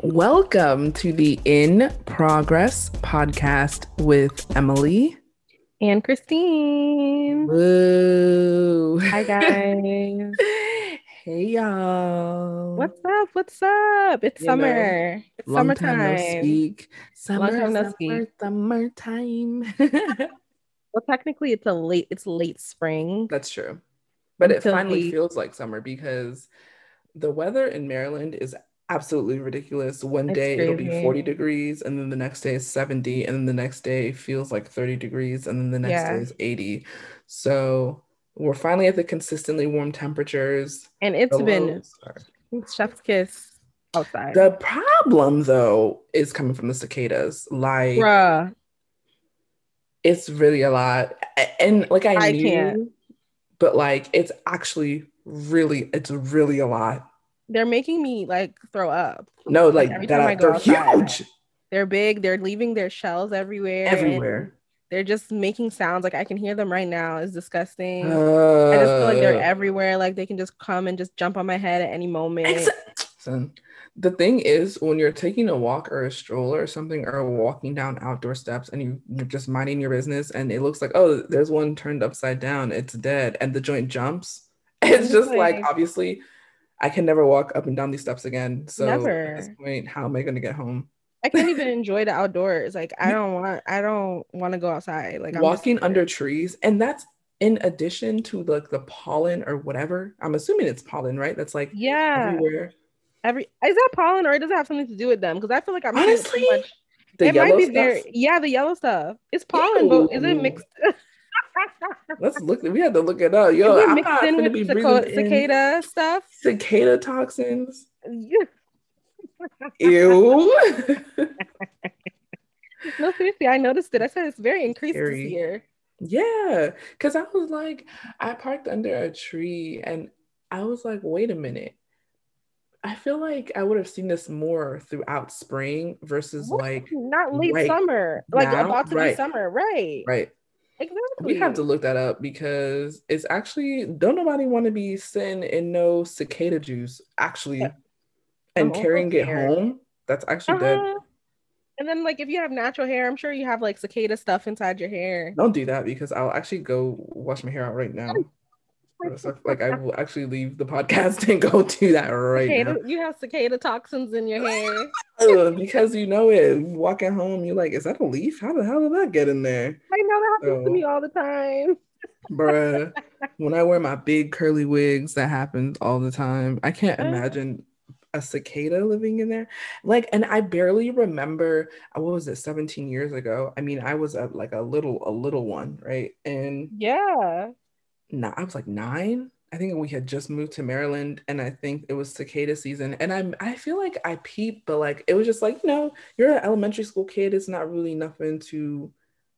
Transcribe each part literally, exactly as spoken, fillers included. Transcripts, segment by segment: Welcome to the In Progress podcast with Emily and Christine. Woo. Hi, guys. Hey, y'all. What's up? What's up? It's you summer. Know, it's long summertime. Time no speak. Summer, time no summer, speak. Summertime. Well, technically, it's a late, it's late spring. That's true. But Until it finally late. feels like summer because the weather in Maryland is absolutely ridiculous. One it's day crazy. It'll be forty degrees, and then the next day is seventy, and then the next day feels like thirty degrees, and then the next yeah. day is eighty. So we're finally at the consistently warm temperatures. And it's below. been it's chef's kiss outside. The problem, though, is coming from the cicadas. Like, bruh. It's really a lot. And like I, I knew, can't. but like it's actually really, it's really a lot. They're making me like throw up. No, like, like that. I, they're outside, huge. They're big. They're leaving their shells everywhere. Everywhere. They're just making sounds. Like I can hear them right now. It's disgusting. Uh, I just feel like they're everywhere. Like they can just come and just jump on my head at any moment. Exa- the thing is, when you're taking a walk or a stroller or something, or walking down outdoor steps, and you, you're just minding your business, and it looks like, oh, there's one turned upside down. It's dead, and the joint jumps. It's just like, like obviously. I can never walk up and down these steps again. So never. At this point, how am I going to get home? I can't even enjoy the outdoors. Like, I don't want, I don't want to go outside. Like, I'm walking under trees. And that's in addition to like the pollen or whatever. I'm assuming it's pollen, right? That's like yeah. everywhere. Every, is that pollen, or does it have something to do with them? Because I feel like I'm honestly, too much. The it yellow might be stuff? There. Yeah, the yellow stuff. It's pollen, ew. But is it mixed? Let's look. We had to look it up. Yo, I'm not going to be breathing in cicada stuff. Cicada toxins. Ew. No, seriously, I noticed it. I said it's very increased Scary. This year. Yeah, because I was like, I parked under a tree, and I was like, wait a minute. I feel like I would have seen this more throughout spring versus what? Like not late right summer, like now? About to right. be summer, right? Right. Exactly. We have to look that up because it's actually, don't nobody want to be sitting in no cicada juice, actually, yeah. and I'm carrying it hair. Home. That's actually uh-huh. dead. And then, like, if you have natural hair, I'm sure you have like cicada stuff inside your hair. Don't do that because I'll actually go wash my hair out right now. Like, I will actually leave the podcast and go do that right cicada, now. You have cicada toxins in your hair. Ugh, because you know it. Walking home, you're like, is that a leaf? How the hell did that get in there? I know that happens so, to me all the time. Bruh, when I wear my big curly wigs, that happens all the time. I can't imagine a cicada living in there. Like, and I barely remember, what was it, seventeen years ago? I mean, I was a, like a little, a little one, right? And yeah. No, I was like nine. I think we had just moved to Maryland, and I think it was cicada season. And I'm, I feel like I peeped, but like it was just like, you know, you're an elementary school kid. It's not really nothing too,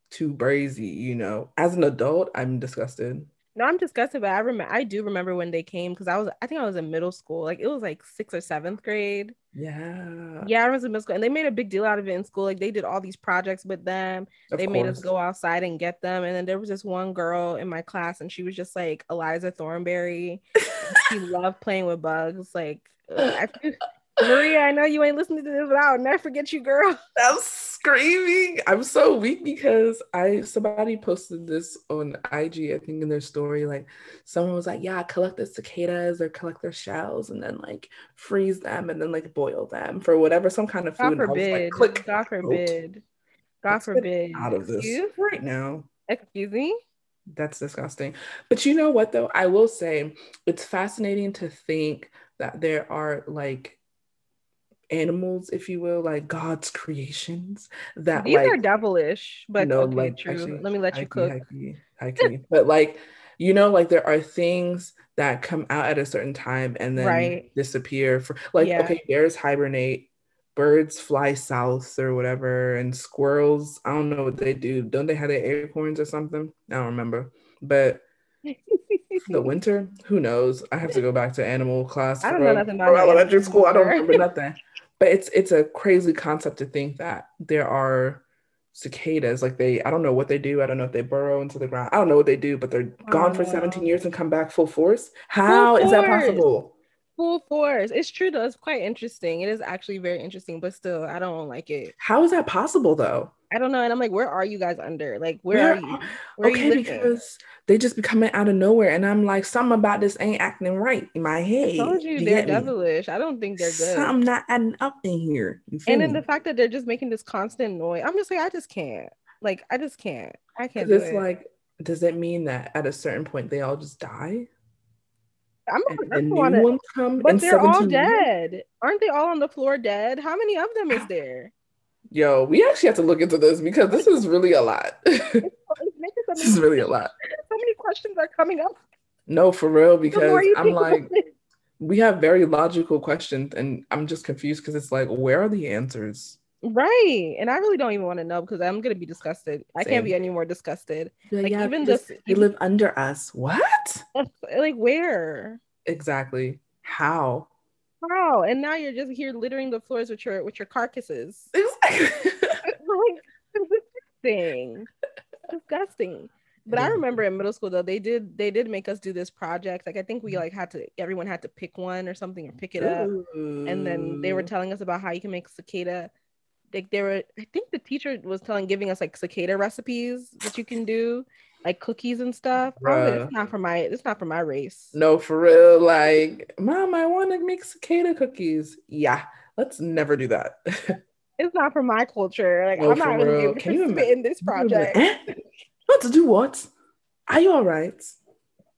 too brazy, you know. As an adult, I'm disgusted. No, I'm disgusted, but I remember, I do remember when they came because I was, I think I was in middle school. Like it was like sixth or seventh grade. Yeah. Yeah, I was in middle school, and they made a big deal out of it in school. Like they did all these projects with them. Of they course. Made us go outside and get them. And then there was this one girl in my class, and she was just like Eliza Thornberry. She loved playing with bugs. Like I, Maria, I know you ain't listening to this, but I'll never forget you, girl. That was- Screaming! I'm so weak because I somebody posted this on I G, I think in their story, like someone was like, yeah, I collect the cicadas or collect their shells and then like freeze them and then like boil them for whatever, some kind of food. God forbid. Like, God forbid. God forbid. Out of this Excuse? Right now. Excuse me? That's disgusting. But you know what though? I will say it's fascinating to think that there are like animals, if you will, like God's creations that these like, are devilish, but you know, okay, like, true. Actually, let me let I you cook. Can, I can, I can. But like, you know, like there are things that come out at a certain time and then right. disappear. For like, yeah. okay, bears hibernate, birds fly south or whatever, and squirrels. I don't know what they do. Don't they have their acorns or something? I don't remember. But the winter, who knows? I have to go back to animal class. I don't know nothing about elementary school. I don't remember nothing. But it's it's a crazy concept to think that there are cicadas, like they, I don't know what they do. I don't know if they burrow into the ground. I don't know what they do, but they're oh, gone for seventeen years and come back full force. How full is force. That possible? full force. It's true though. It's quite interesting. It is actually very interesting, but still, I don't like it. How is that possible though? I don't know. And I'm like, where are you guys under? Like, where, where are you? Where okay, are you because they just be coming out of nowhere. And I'm like, something about this ain't acting right in my head. I told you, you they're devilish. Me? I don't think they're good. Something not adding up in here. You feel and me? Then the fact that they're just making this constant noise. I'm just like, I just can't. Like, I just can't. I can't do it's it. Like, does it mean that at a certain point they all just die? I'm and the new wanna, ones come but they're all dead. Years? Aren't they all on the floor dead? How many of them is there? Yo, we actually have to look into this because this is really a lot. It's, it's so this is really a lot. So many questions are coming up. No, for real, because I'm like, we have very logical questions and I'm just confused because it's like, where are the answers? Right. And I really don't even want to know because I'm going to be disgusted. I Same. Can't be any more disgusted. Yeah, like yeah, even this, you even, live under us. What? Like where? Exactly. How? Wow, and now you're just here littering the floors with your with your carcasses. Exactly. Like, disgusting. Disgusting. But I remember in middle school though, they did they did make us do this project. Like I think we like had to everyone had to pick one or something or pick it up. Ooh. And then they were telling us about how you can make cicada. Like they were, I think the teacher was telling giving us like cicada recipes that you can do, like cookies and stuff. Oh, it's not for my it's not for my race. No, for real. Like, mom, I want to make cicada cookies. Yeah, let's never do that. It's not for my culture. Like, no, I'm not really able to participate in this project. What to do what? Are you all right?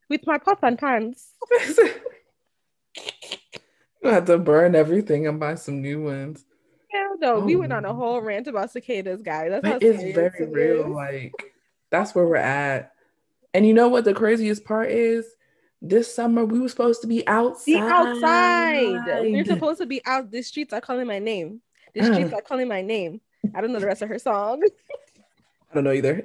With my pots and pans. You have to burn everything and buy some new ones. Hell no, oh. We went on a whole rant about cicadas, guys. That's how it's very real. Is. Like, that's where we're at. And you know what the craziest part is? This summer we were supposed to be outside. Be outside. We we're supposed to be out. The streets are calling my name. The uh. streets are calling my name. I don't know the rest of her song. I don't know either.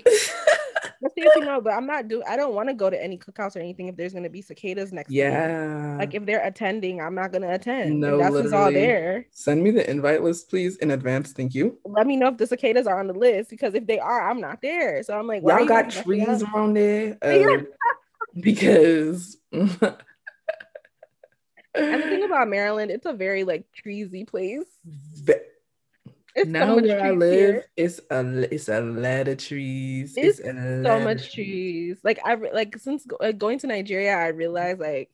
Let's see if you know, but I'm not do. I don't want to go to any cookouts or anything if there's going to be cicadas next year. Yeah. Week. Like if they're attending, I'm not going to attend. No, that's who's all there. Send me the invite list, please, in advance. Thank you. Let me know if the cicadas are on the list because if they are, I'm not there. So I'm like, y'all got trees around there uh, because. And the thing about Maryland, it's a very like treesy place. The- It's now so much where I live, here. it's a it's a lot of trees. It's, it's a so much trees. trees. Like I like since go, like, going to Nigeria, I realized like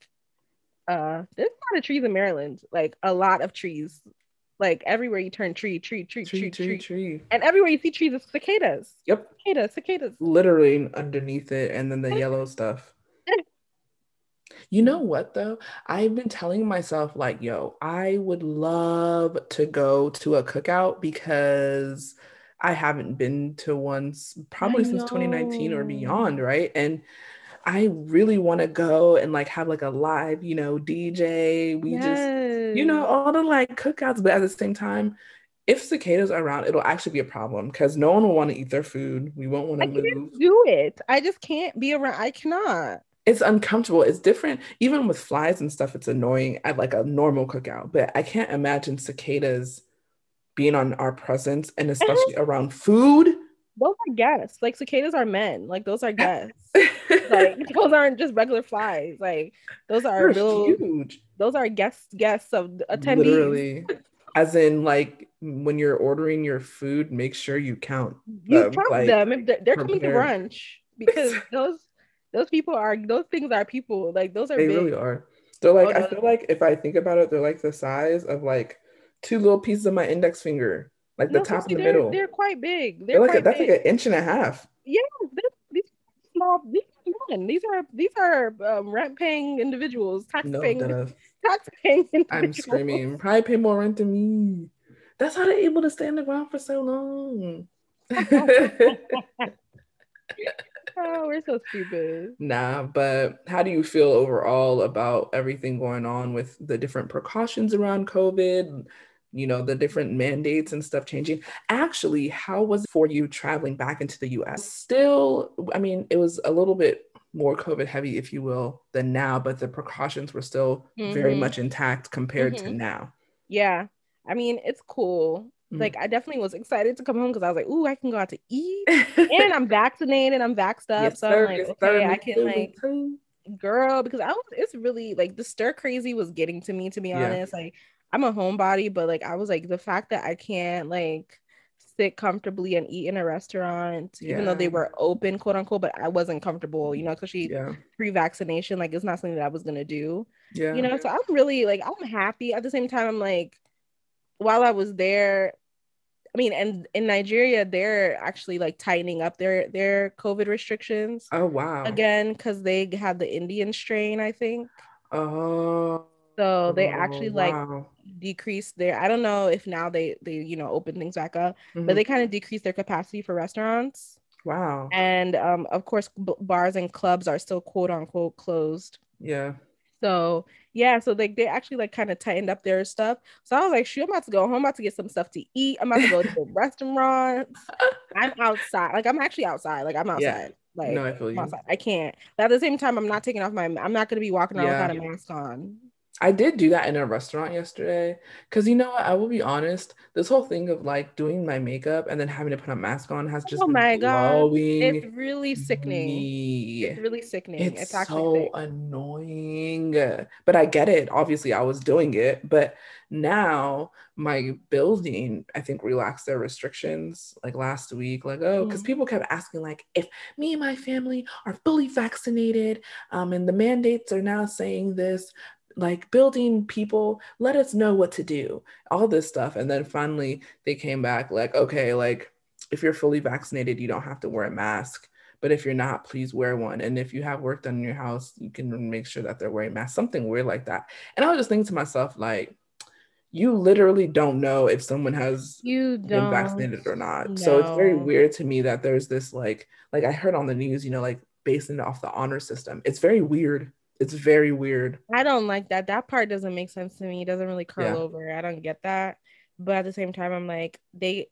uh there's a lot of trees in Maryland. Like a lot of trees. Like everywhere you turn, tree, tree, tree, tree, tree, tree. tree. tree. And everywhere you see trees, it's cicadas. Yep, cicadas, cicadas. Littering underneath it, and then the yellow stuff. You know what though? I've been telling myself like, yo, I would love to go to a cookout because I haven't been to one probably since twenty nineteen or beyond, right? And I really want to go and like have like a live, you know, D J. We yes. just, you know, all the like cookouts, but at the same time, if cicadas are around, it'll actually be a problem because no one will want to eat their food. We won't want to move. I can't do it. I just can't be around. I cannot. It's uncomfortable. It's different. Even with flies and stuff, it's annoying at like a normal cookout. But I can't imagine cicadas being on our presence and especially around food. Those are guests. Like cicadas are men. Like those are guests. Like those aren't just regular flies. Like those are They're real huge. Those are guests, guests of attendees. Literally. As in, like, when you're ordering your food, make sure you count. You them, count like, them. If they're, they're coming to brunch because those Those people are, those things are people. Like, those are They big. Really are. They're like, oh, no. I feel like if I think about it, they're like the size of like two little pieces of my index finger, like no, the top and the middle. They're quite big. They're, they're like, quite a, that's big. Like an inch and a half. Yeah. These small, these are, these are, these are um, rent paying individuals, tax paying, no, tax paying individuals. I'm screaming, probably pay more rent than me. That's how they're able to stay on the ground for so long. Oh, we're so stupid. Nah, but how do you feel overall about everything going on with the different precautions around COVID, you know, the different mandates and stuff changing? Actually, how was it for you traveling back into the U S? Still, I mean, it was a little bit more COVID heavy, if you will, than now, but the precautions were still mm-hmm. very much intact compared mm-hmm. to now. Yeah. I mean, it's cool. Like, I definitely was excited to come home because I was like, ooh, I can go out to eat. And I'm vaccinated. I'm vaxxed up. Yes, so I'm like, okay, I can like, girl, because I was, it's really like the stir crazy was getting to me, to be honest. Yeah. Like, I'm a homebody, but like I was like, the fact that I can't like sit comfortably and eat in a restaurant, yeah. even though they were open, quote unquote, but I wasn't comfortable, you know, especially yeah. pre-vaccination, like it's not something that I was gonna do. Yeah. You know, so I'm really like, I'm happy. At the same time, I'm like, while I was there, I mean, and in Nigeria, they're actually like tightening up their, their COVID restrictions. Oh, wow. Again, because they had the Indian strain, I think. Oh. So they actually oh, wow. like decreased their, I don't know if now they, they you know, open things back up, mm-hmm. but they kind of decreased their capacity for restaurants. Wow. And um, of course, b- bars and clubs are still quote unquote closed. Yeah. So yeah, so like they actually like kind of tightened up their stuff. So I was like, shoot, I'm about to go home, I'm about to get some stuff to eat. I'm about to go to the restaurants. I'm outside. Like I'm actually outside. Like I'm outside. Yeah. Like no, I feel you. I can't. But at the same time, I'm not taking off my. I'm not going to be walking around yeah. without a mask on. I did do that in a restaurant yesterday, because you know what? I will be honest. This whole thing of like doing my makeup and then having to put a mask on has just oh my god, it's really sickening. Me. It's really sickening. It's, it's actually so sick. Annoying. But I get it. Obviously, I was doing it, but now my building, I think, relaxed their restrictions like last week. Like, oh, because mm-hmm. people kept asking, like, if me and my family are fully vaccinated, um, and the mandates are now saying this. Like building people, let us know what to do, all this stuff. And then finally they came back like, okay, like if you're fully vaccinated, you don't have to wear a mask, but if you're not, please wear one. And if you have work done in your house, you can make sure that they're wearing masks, something weird like that. And I was just thinking to myself, like, you literally don't know if someone has you been vaccinated or not. No. So it's very weird to me that there's this like, like I heard on the news, you know, like basing it off the honor system. It's very weird. It's very weird. I don't like that. That part doesn't make sense to me. It doesn't really curl yeah. over. I don't get that. But at the same time, I'm like, they,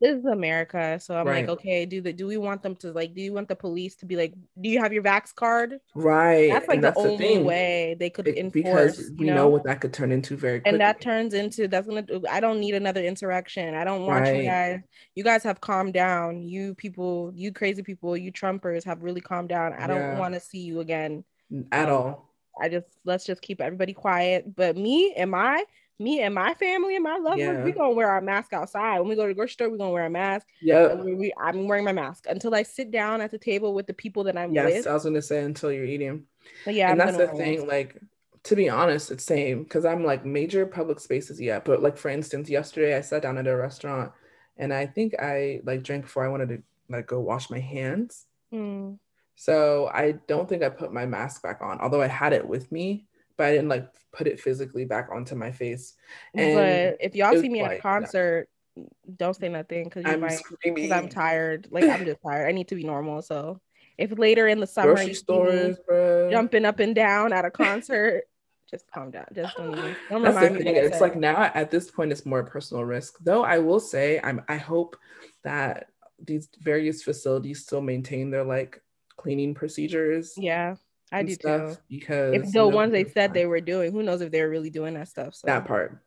this is America. So I'm right. like, okay, do the, do we want them to like, do you want the police to be like, do you have your vax card? Right. That's like and the that's only the way they could it, enforce. Because we you know? know what that could turn into very quickly. And that turns into, that's going to, I don't need another insurrection. I don't want right. you guys. You guys have calmed down. You people, you crazy people, you Trumpers have really calmed down. I don't yeah. want to see you again. At um, all. I just, let's just keep everybody quiet. But me and my, me and my family and my loved yeah. ones, we're going to wear our mask outside. When we go to the grocery store, we're going to wear a mask. Yeah. We, we, I'm wearing my mask until I sit down at the table with the people that I'm yes, with. Yes, I was going to say until you're eating. But yeah, and I'm that's the thing, mask. Like, to be honest, it's same because I'm like major public spaces yet. Yeah, but like, for instance, yesterday I sat down at a restaurant and I think I like drank before I wanted to like go wash my hands. Mm. So I don't think I put my mask back on, although I had it with me. But I didn't like put it physically back onto my face. And but if y'all see me at like, a concert, no. don't say nothing because you might. Because I'm tired. Like I'm just tired. I need to be normal. So if later in the summer grocery you stores, bro. Jumping up and down at a concert, just calm down. Just don't even. Don't That's remind the thing. Me it's like now at this point, it's more personal risk. Though I will say, I'm. I hope that these various facilities still maintain their like cleaning procedures. Yeah. I do too. Because if the you know, ones they said fine. They were doing, who knows if they're really doing that stuff. So. That part.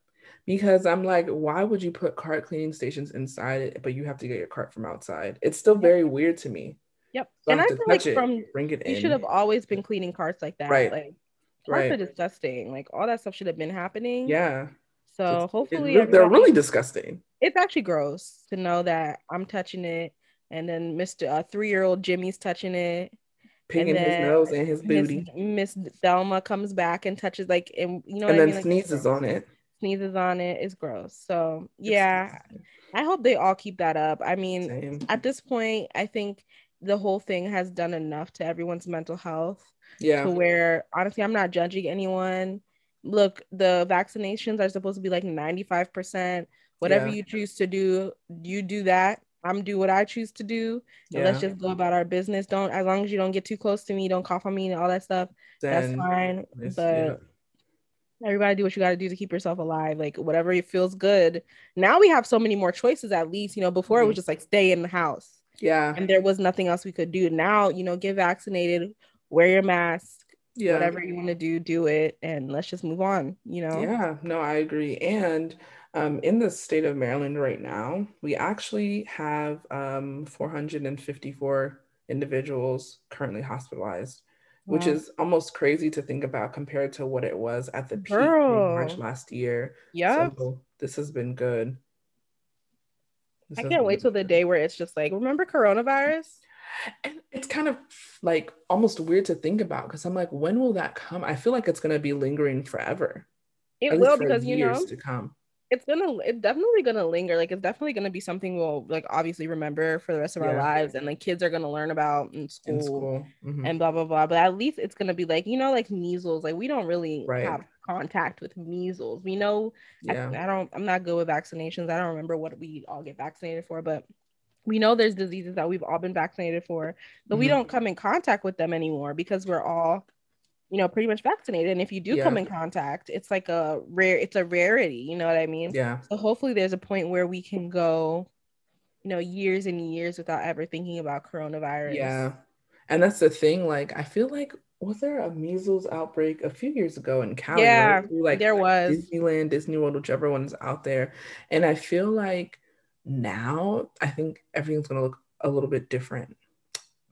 Because I'm like, why would you put cart cleaning stations inside it, but you have to get your cart from outside? It's still very yep. weird to me. Yep. So and I, I feel like it, from bring it in. You should have always been cleaning carts like that. Right. Like carts right. are disgusting. Like all that stuff should have been happening. Yeah. So it's, hopefully it, they're really disgusting. It's actually gross to know that I'm touching it and then Mister Uh, three-year-old Jimmy's touching it. Pinging his nose and his booty. Miss Thelma comes back and touches like, and you know, and what then I mean? Like, sneezes on it. Sneezes on it. It's gross. So yeah, I hope they all keep that up. I mean, Same. At this point, I think the whole thing has done enough to everyone's mental health. Yeah. To where honestly, I'm not judging anyone. Look, the vaccinations are supposed to be like ninety-five percent. Whatever yeah. you choose to do, you do that. I'm do what I choose to do. Yeah. Let's just go about our business. Don't, as long as you don't get too close to me, don't cough on me and all that stuff. Then that's fine. But yeah. everybody do what you got to do to keep yourself alive. Like whatever it feels good. Now we have so many more choices at least, you know, before mm-hmm. it was just like stay in the house. Yeah. And there was nothing else we could do. Now, you know, get vaccinated, wear your mask, yeah. whatever you want to do, do it. And let's just move on, you know? Yeah, no, I agree. And Um, in the state of Maryland right now, we actually have um, four hundred fifty-four individuals currently hospitalized which wow. is almost crazy to think about compared to what it was at the peak in March last year. Yeah. So this has been good. This I can't wait till the day where it's just like, remember coronavirus? And it's kind of like almost weird to think about because I'm like, when will that come? I feel like it's going to be lingering forever. It will, because you know, to come. It's gonna, it's definitely gonna linger. Like, it's definitely gonna be something we'll like obviously remember for the rest of yeah. our lives, and like kids are gonna learn about in school, in school. Mm-hmm. and blah blah blah. But at least it's gonna be like, you know, like measles. Like, we don't really right. have contact with measles. We know yeah. I, I don't. I'm not good with vaccinations. I don't remember what we all get vaccinated for, but we know there's diseases that we've all been vaccinated for, but mm-hmm. we don't come in contact with them anymore because we're all, you know, pretty much vaccinated. And if you do yeah. come in contact, it's like a rare, it's a rarity, you know what I mean? Yeah. So hopefully there's a point where we can go, you know, years and years without ever thinking about coronavirus. Yeah. And that's the thing, like, I feel like, was there a measles outbreak a few years ago in Cali? Yeah, right? Like, there was. Disneyland, Disney World, whichever one's out there. And I feel like now, I think everything's going to look a little bit different.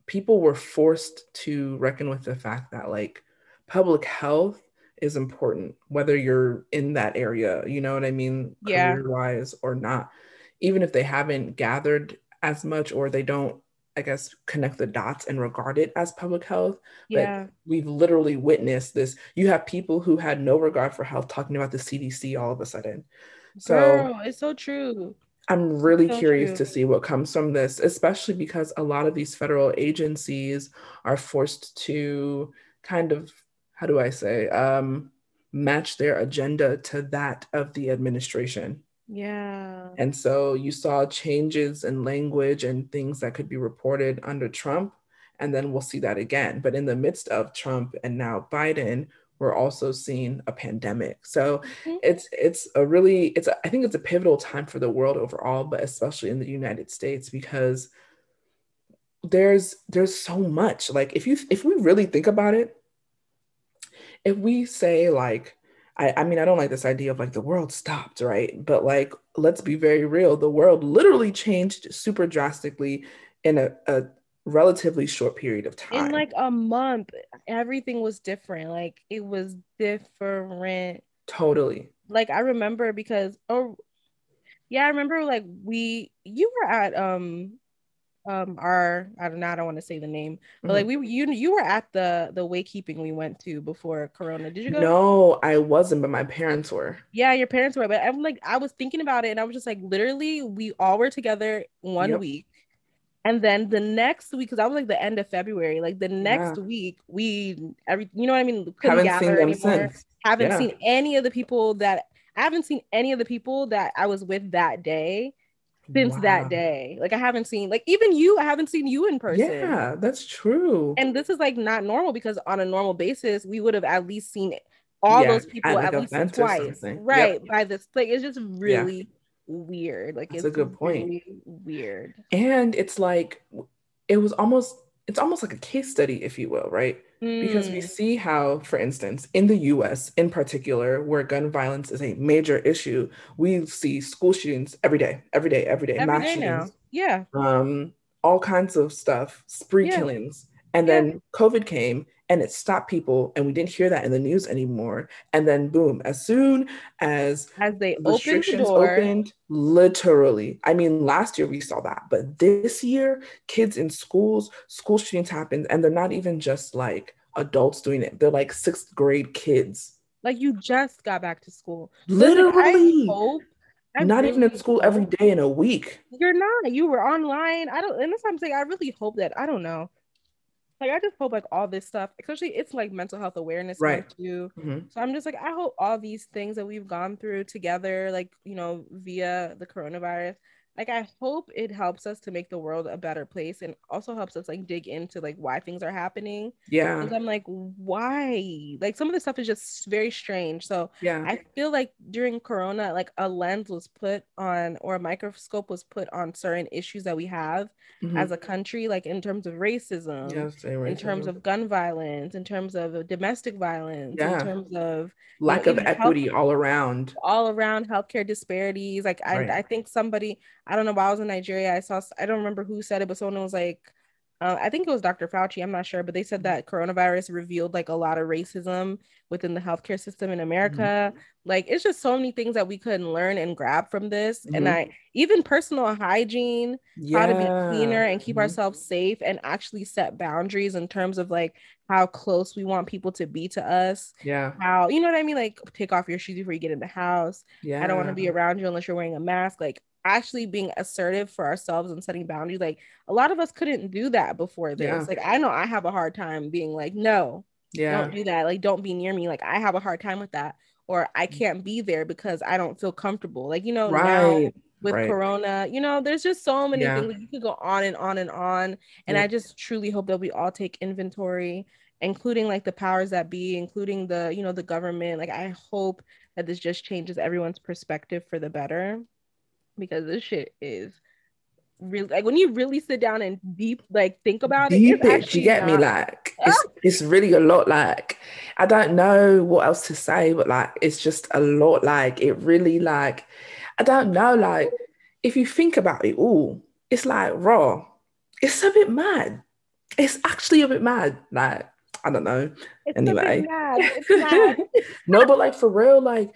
People were forced to reckon with the fact that, like, public health is important, whether you're in that area, you know what I mean, yeah. career-wise or not. Even if they haven't gathered as much, or they don't, I guess, connect the dots and regard it as public health. Yeah. But we've literally witnessed this. You have people who had no regard for health talking about the C D C all of a sudden. So girl, it's so true. I'm really so curious true. to see what comes from this, especially because a lot of these federal agencies are forced to kind of, how do I say, um, match their agenda to that of the administration. Yeah. And so you saw changes in language and things that could be reported under Trump, and then we'll see that again. But in the midst of Trump and now Biden, we're also seeing a pandemic. So mm-hmm. it's it's a really, it's a, I think it's a pivotal time for the world overall, but especially in the United States, because there's there's so much. Like, if you if we really think about it, if we say, like, I, I mean, I don't like this idea of, like, the world stopped, right? But, like, let's be very real. The world literally changed super drastically in a, a relatively short period of time. In, like, a month, everything was different. Like, it was different. Totally. Like, I remember because, oh, yeah, I remember, like, we, you were at, um, Um, our, I don't know, I don't want to say the name, but like we, you, you were at the the wakekeeping we went to before Corona. Did you go? No, I wasn't, but my parents were. Yeah, your parents were. But I'm like, I was thinking about it, and I was just like, literally, we all were together one yep. week, and then the next week, because I was like the end of February, like the next yeah. week, we every, you know what I mean? Couldn't haven't seen them anymore. Since. Haven't yeah. seen any of the people that I haven't seen any of the people that I was with that day. Since wow. that day, like I haven't seen, like even you, I haven't seen you in person. Yeah, that's true. And this is like not normal, because on a normal basis, we would have at least seen all yeah, those people at, like, at least twice, right? Yep. By this, like, it's just really yeah. weird. Like, that's it's a good point. Really weird, and it's like it was almost, it's almost like a case study, if you will, right? Mm. Because we see how, for instance, in the U S in particular, where gun violence is a major issue, we see school shootings every day, every day, every day, every mass day shootings, now. Yeah, um, all kinds of stuff, spree yeah. killings, and yeah. then COVID came and it stopped people, and we didn't hear that in the news anymore. And then boom, as soon as as they restrictions opened, the door. opened, literally, I mean, last year we saw that, but this year, kids in schools, school shootings happened, and they're not even just like adults doing it; they're like sixth grade kids. Like, you just got back to school, literally. So, like, I'm not really even at school every day in a week. You're not. You were online. I don't. And that's what I'm saying. I really hope that I don't know. Like, I just hope, like, all this stuff, especially it's, like, mental health awareness, right? Too. Mm-hmm. So I'm just, like, I hope all these things that we've gone through together, like, you know, via the coronavirus, like, I hope it helps us to make the world a better place, and also helps us, like, dig into, like, why things are happening. Yeah. Because I'm, like, why? Like, some of the stuff is just very strange. So yeah. I feel like during Corona, like, a lens was put on, or a microscope was put on certain issues that we have mm-hmm. as a country, like, in terms of racism, yes, racism, in terms of gun violence, in terms of domestic violence, yeah. in terms of lack you know, of equity health, all around. All around healthcare disparities. Like, I, right. I think somebody... I don't know, but I was in Nigeria. I saw, I don't remember who said it, but someone was like, Uh, I think it was Doctor Fauci, I'm not sure, but they said that coronavirus revealed like a lot of racism within the healthcare system in America. Mm-hmm. Like, it's just so many things that we couldn't learn and grab from this. Mm-hmm. And I, even personal hygiene, yeah. how to be cleaner and keep mm-hmm. ourselves safe, and actually set boundaries in terms of like how close we want people to be to us. Yeah. How, you know what I mean? Like, take off your shoes before you get in the house. Yeah. I don't want to be around you unless you're wearing a mask. Like, actually being assertive for ourselves and setting boundaries. Like, a lot of us couldn't do that before this. Yeah. Like, I know I have a hard time being like, no, yeah. don't do that. Like, don't be near me. Like, I have a hard time with that. Or I can't be there because I don't feel comfortable. Like, you know, right. now with right. Corona, you know, there's just so many yeah. things. Like, you could go on and on and on. And yeah. I just truly hope that we all take inventory, including like the powers that be, including the, you know, the government. Like, I hope that this just changes everyone's perspective for the better. Because this shit is really, like, when you really sit down and deep, like, think about it, deep it, you get me, like, it's, it's really a lot, like, I don't know what else to say, but, like, it's just a lot, like, it really, like, I don't know, like, if you think about it all, it's, like, raw, it's a bit mad, it's actually a bit mad, like, I don't know, it's anyway, a bit mad. It's mad. No, but, like, for real, like,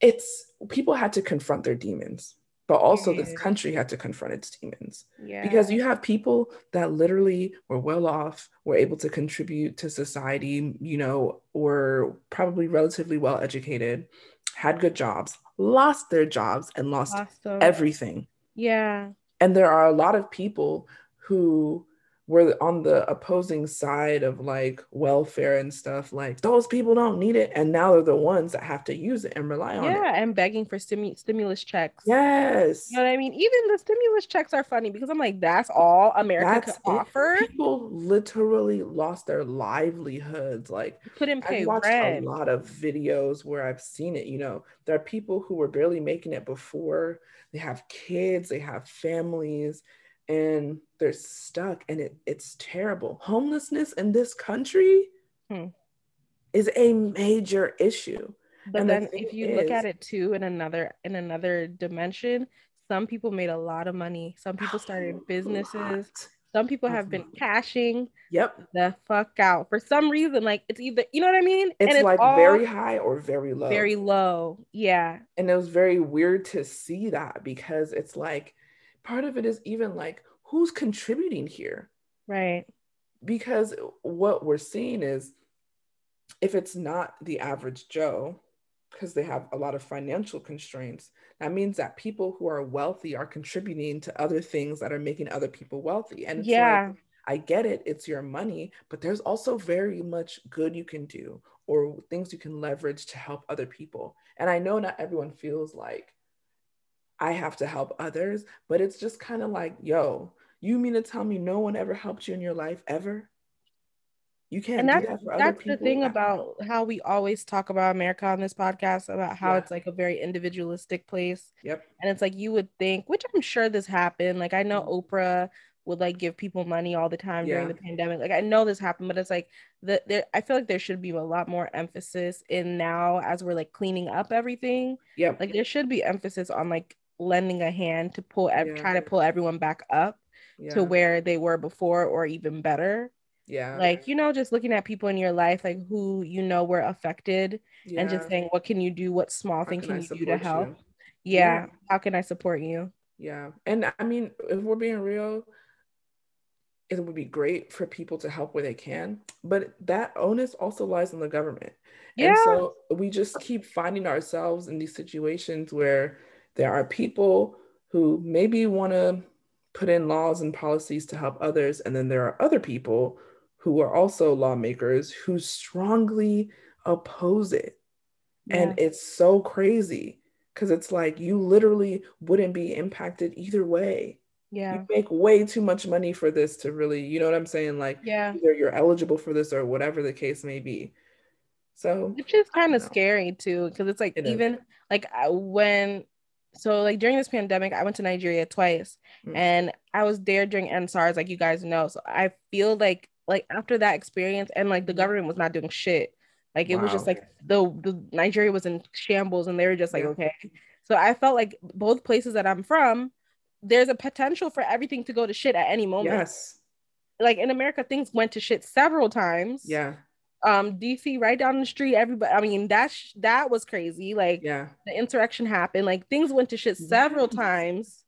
it's, people had to confront their demons, but also yeah. this country had to confront its demons. Yeah. Because you have people that literally were well off, were able to contribute to society, you know, were probably relatively well educated, had good jobs, lost their jobs, and lost, lost everything. Yeah. And there are a lot of people who were on the opposing side of like welfare and stuff, like those people don't need it, and now they're the ones that have to use it and rely on yeah, it. Yeah, and begging for stimu- stimulus checks. Yes. You know what I mean? Even the stimulus checks are funny because I'm like, that's all America that's could it. offer. People literally lost their livelihoods. Like, couldn't pay I've watched rent. a lot of videos where I've seen it, you know, there are people who were barely making it before, they have kids, they have families, and they're stuck, and it, it's terrible. Homelessness in this country hmm. is a major issue. But and then if you is, look at it too in another in another dimension, some people made a lot of money. Some people started businesses. Some people have been cashing yep. the fuck out for some reason. Like, it's either, you know what I mean? It's, and it's like very high or very low. Very low, yeah. And it was very weird to see that because it's like, part of it is even like, who's contributing here? Right. Because what we're seeing is, if it's not the average Joe, because they have a lot of financial constraints, that means that people who are wealthy are contributing to other things that are making other people wealthy. And it's yeah. like, I get it, it's your money, but there's also very much good you can do or things you can leverage to help other people. And I know not everyone feels like I have to help others, but it's just kind of like, yo, you mean to tell me no one ever helped you in your life ever? You can't and that's, do that for other people. That's the thing about how we always talk about America on this podcast, about how yeah. it's like a very individualistic place. Yep. And it's like, you would think, which I'm sure this happened. Like, I know Oprah would like give people money all the time yeah. during the pandemic. Like, I know this happened, but it's like, the, there, I feel like there should be a lot more emphasis in now as we're like cleaning up everything. Yeah. Like, there should be emphasis on like lending a hand to pull ev- yeah. try to pull everyone back up yeah. to where they were before or even better. Yeah. Like, you know, just looking at people in your life, like who you know were affected yeah. and just saying, what can you do? What small how thing can, can you do to help? Yeah. yeah. How can I support you? Yeah. And I mean, if we're being real, it would be great for people to help where they can, but that onus also lies on the government. Yeah. And so we just keep finding ourselves in these situations where there are people who maybe want to put in laws and policies to help others. And then there are other people who are also lawmakers who strongly oppose it. Yeah. And it's so crazy because it's like, you literally wouldn't be impacted either way. Yeah. You make way too much money for this to really, you know what I'm saying? Like, yeah. either you're eligible for this or whatever the case may be. So, which is kind of scary too, because it's like, it even is. like when... So like during this pandemic, I went to Nigeria twice mm. and I was there during N SARS, like you guys know. So I feel like, like after that experience, and like the government was not doing shit. Like it wow. was just like the, the Nigeria was in shambles and they were just like, yeah. okay. So I felt like both places that I'm from, there's a potential for everything to go to shit at any moment. Yes. like in America, things went to shit several times. Yeah. Um, D C right down the street, everybody, I mean, that, sh- that was crazy. Like yeah. the insurrection happened, like things went to shit several times,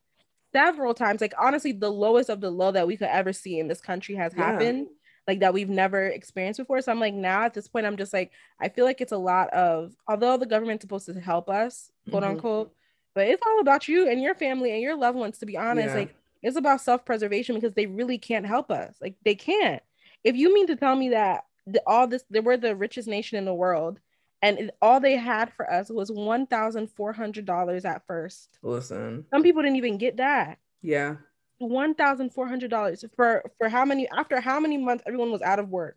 several times. Like honestly, the lowest of the low that we could ever see in this country has yeah. happened, like that we've never experienced before. So I'm like, now at this point, I'm just like, I feel like it's a lot of, although the government's supposed to help us, quote mm-hmm. unquote, but it's all about you and your family and your loved ones, to be honest. Yeah. Like it's about self-preservation because they really can't help us. Like they can't. If you mean to tell me that the, all this, they were the richest nation in the world, and it, all they had for us was one thousand four hundred dollars at first. Listen, some people didn't even get that. Yeah, one thousand four hundred dollars for for how many? After how many months everyone was out of work?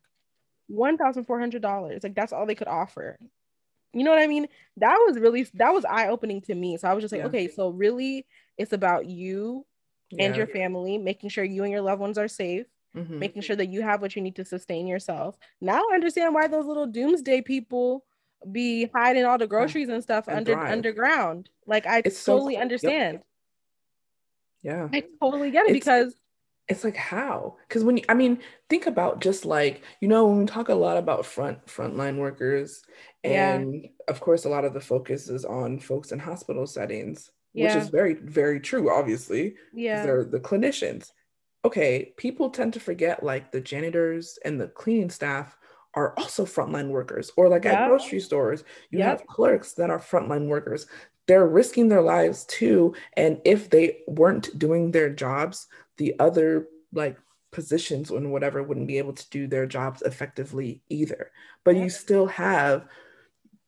one thousand four hundred dollars. Like that's all they could offer. You know what I mean? That was really that was eye opening to me. So I was just like, yeah. okay, so really, it's about you yeah. and your family, making sure you and your loved ones are safe. Mm-hmm. Making sure that you have what you need to sustain yourself. Now I understand why those little doomsday people be hiding all the groceries yeah. and stuff and under thrive. underground. Like I it's totally so, understand. Yep. Yeah, I totally get it it's, because it's like how? Because when you, I mean, think about just like you know when we talk a lot about front frontline workers, and yeah. of course a lot of the focus is on folks in hospital settings, yeah. which is very very true, obviously. Yeah, they're the clinicians. Okay, people tend to forget like the janitors and the cleaning staff are also frontline workers, or like yeah. at grocery stores, you yeah. have clerks that are frontline workers. They're risking their lives too. And if they weren't doing their jobs, the other like positions and whatever wouldn't be able to do their jobs effectively either. But yeah. you still have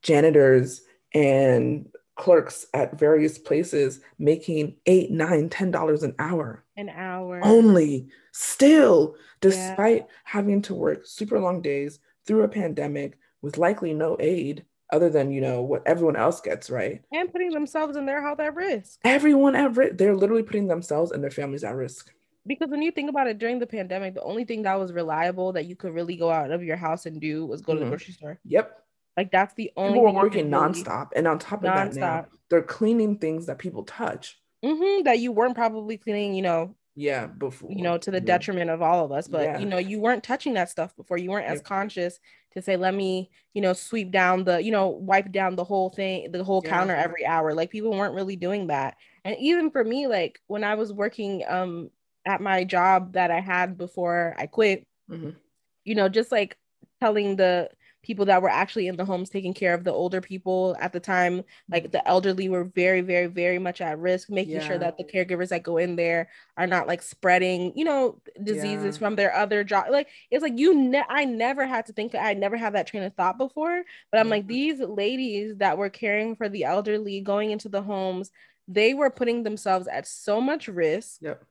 janitors and clerks at various places making eight, nine, ten dollars an hour. An hour only, still, despite yeah. having to work super long days through a pandemic with likely no aid other than you know what everyone else gets, right? And putting themselves and their health at risk. Everyone at risk. They're literally putting themselves and their families at risk. Because when you think about it, during the pandemic, the only thing that was reliable that you could really go out of your house and do was go mm-hmm. to the grocery store. Yep. Like that's the only. People were working nonstop, and on top of non-stop. that, now they're cleaning things that people touch. Mm-hmm, that you weren't probably cleaning, you know. Yeah, before. You know, to the yeah. detriment of all of us, but yeah. you know, you weren't touching that stuff before. You weren't yeah. as conscious to say, "Let me, you know, sweep down the, you know, wipe down the whole thing, the whole yeah. counter every hour." Like people weren't really doing that. And even for me, like when I was working um at my job that I had before I quit, mm-hmm. you know, just like telling the people that were actually in the homes taking care of the older people at the time, like the elderly were very, very, very much at risk, making yeah. sure that the caregivers that go in there are not like spreading, you know, diseases yeah. from their other job. Like, it's like, you, ne- I never had to think, I never had that train of thought before, but I'm mm-hmm. like, these ladies that were caring for the elderly, going into the homes, they were putting themselves at so much risk, yep.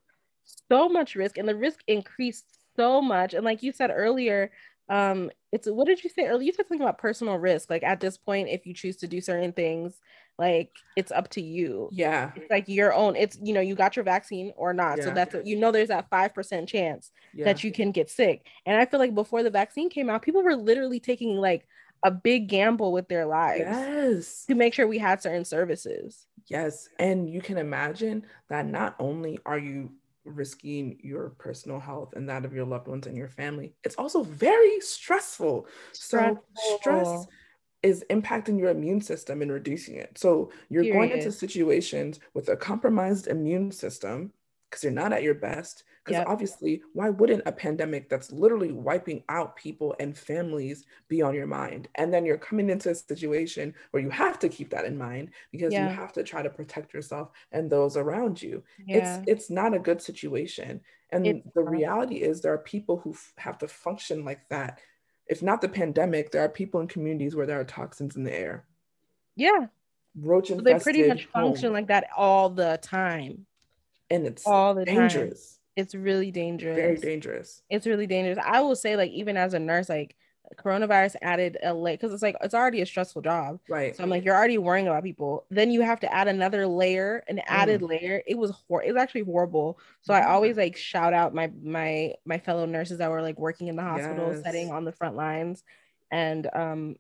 so much risk, and the risk increased so much. And like you said earlier, um it's what did you say earlier? You said something about personal risk, like at this point if you choose to do certain things, like it's up to you. Yeah, it's like your own, it's you know you got your vaccine or not, yeah. so that's what, you know there's that five percent chance yeah. that you can get sick. And I feel like before the vaccine came out, people were literally taking like a big gamble with their lives yes. to make sure we had certain services. Yes. And you can imagine that not only are you risking your personal health and that of your loved ones and your family, it's also very stressful. stressful. So stress is impacting your immune system and reducing it. So you're Period. going into situations with a compromised immune system because you're not at your best. Because yep. obviously, why wouldn't a pandemic that's literally wiping out people and families be on your mind? And then you're coming into a situation where you have to keep that in mind because yeah. you have to try to protect yourself and those around you. Yeah. It's it's not a good situation. And it's the hard. reality is there are people who f- have to function like that. If not the pandemic, there are people in communities where there are toxins in the air. Yeah. Roach infested. So they pretty much function home. like that all the time. And it's all the dangerous. Time. It's really dangerous. Very dangerous. It's really dangerous. I will say, like, even as a nurse, like, coronavirus added a layer, because it's like, it's already a stressful job. Right. So I'm like, you're already worrying about people. Then you have to add another layer, an added mm. layer. It was hor- It was actually horrible. So I always, like, shout out my my my fellow nurses that were, like, working in the hospital yes. setting on the front lines. And um,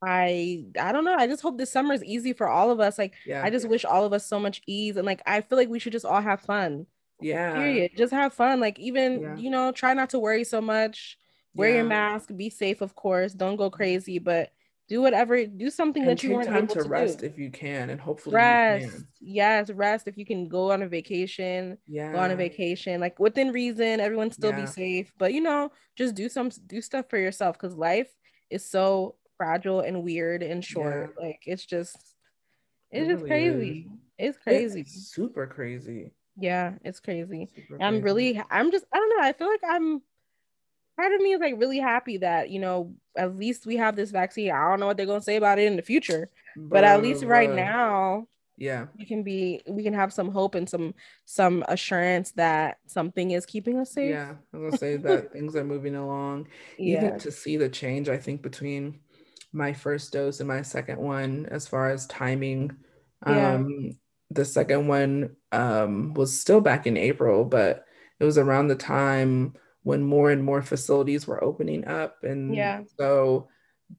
I, I don't know. I just hope this summer is easy for all of us. Like, yeah. I just wish all of us so much ease. And, like, I feel like we should just all have fun. yeah period. Just have fun, like even yeah. you know, try not to worry so much, wear yeah. your mask, be safe, of course, don't go crazy, but do whatever, do something and that you weren't able to, to rest do. If you can, and hopefully rest you can. Yes, rest. If you can go on a vacation, yeah go on a vacation, like within reason, everyone still yeah. be safe, but you know, just do some do stuff for yourself, because life is so fragile and weird and short. yeah. Like it's just it's it just really crazy is. It's crazy. It's super crazy. Yeah, it's crazy. Super I'm crazy. really I'm just I don't know I feel like I'm part of me is like really happy that, you know, at least we have this vaccine. I don't know what they're gonna say about it in the future, but, but at least right but, now, yeah, we can be we can have some hope and some some assurance that something is keeping us safe. Yeah, I was gonna say that things are moving along. Yeah, even to see the change, I think, between my first dose and my second one, as far as timing. Yeah. Um, the second one um was still back in April, but it was around the time when more and more facilities were opening up. And yeah. so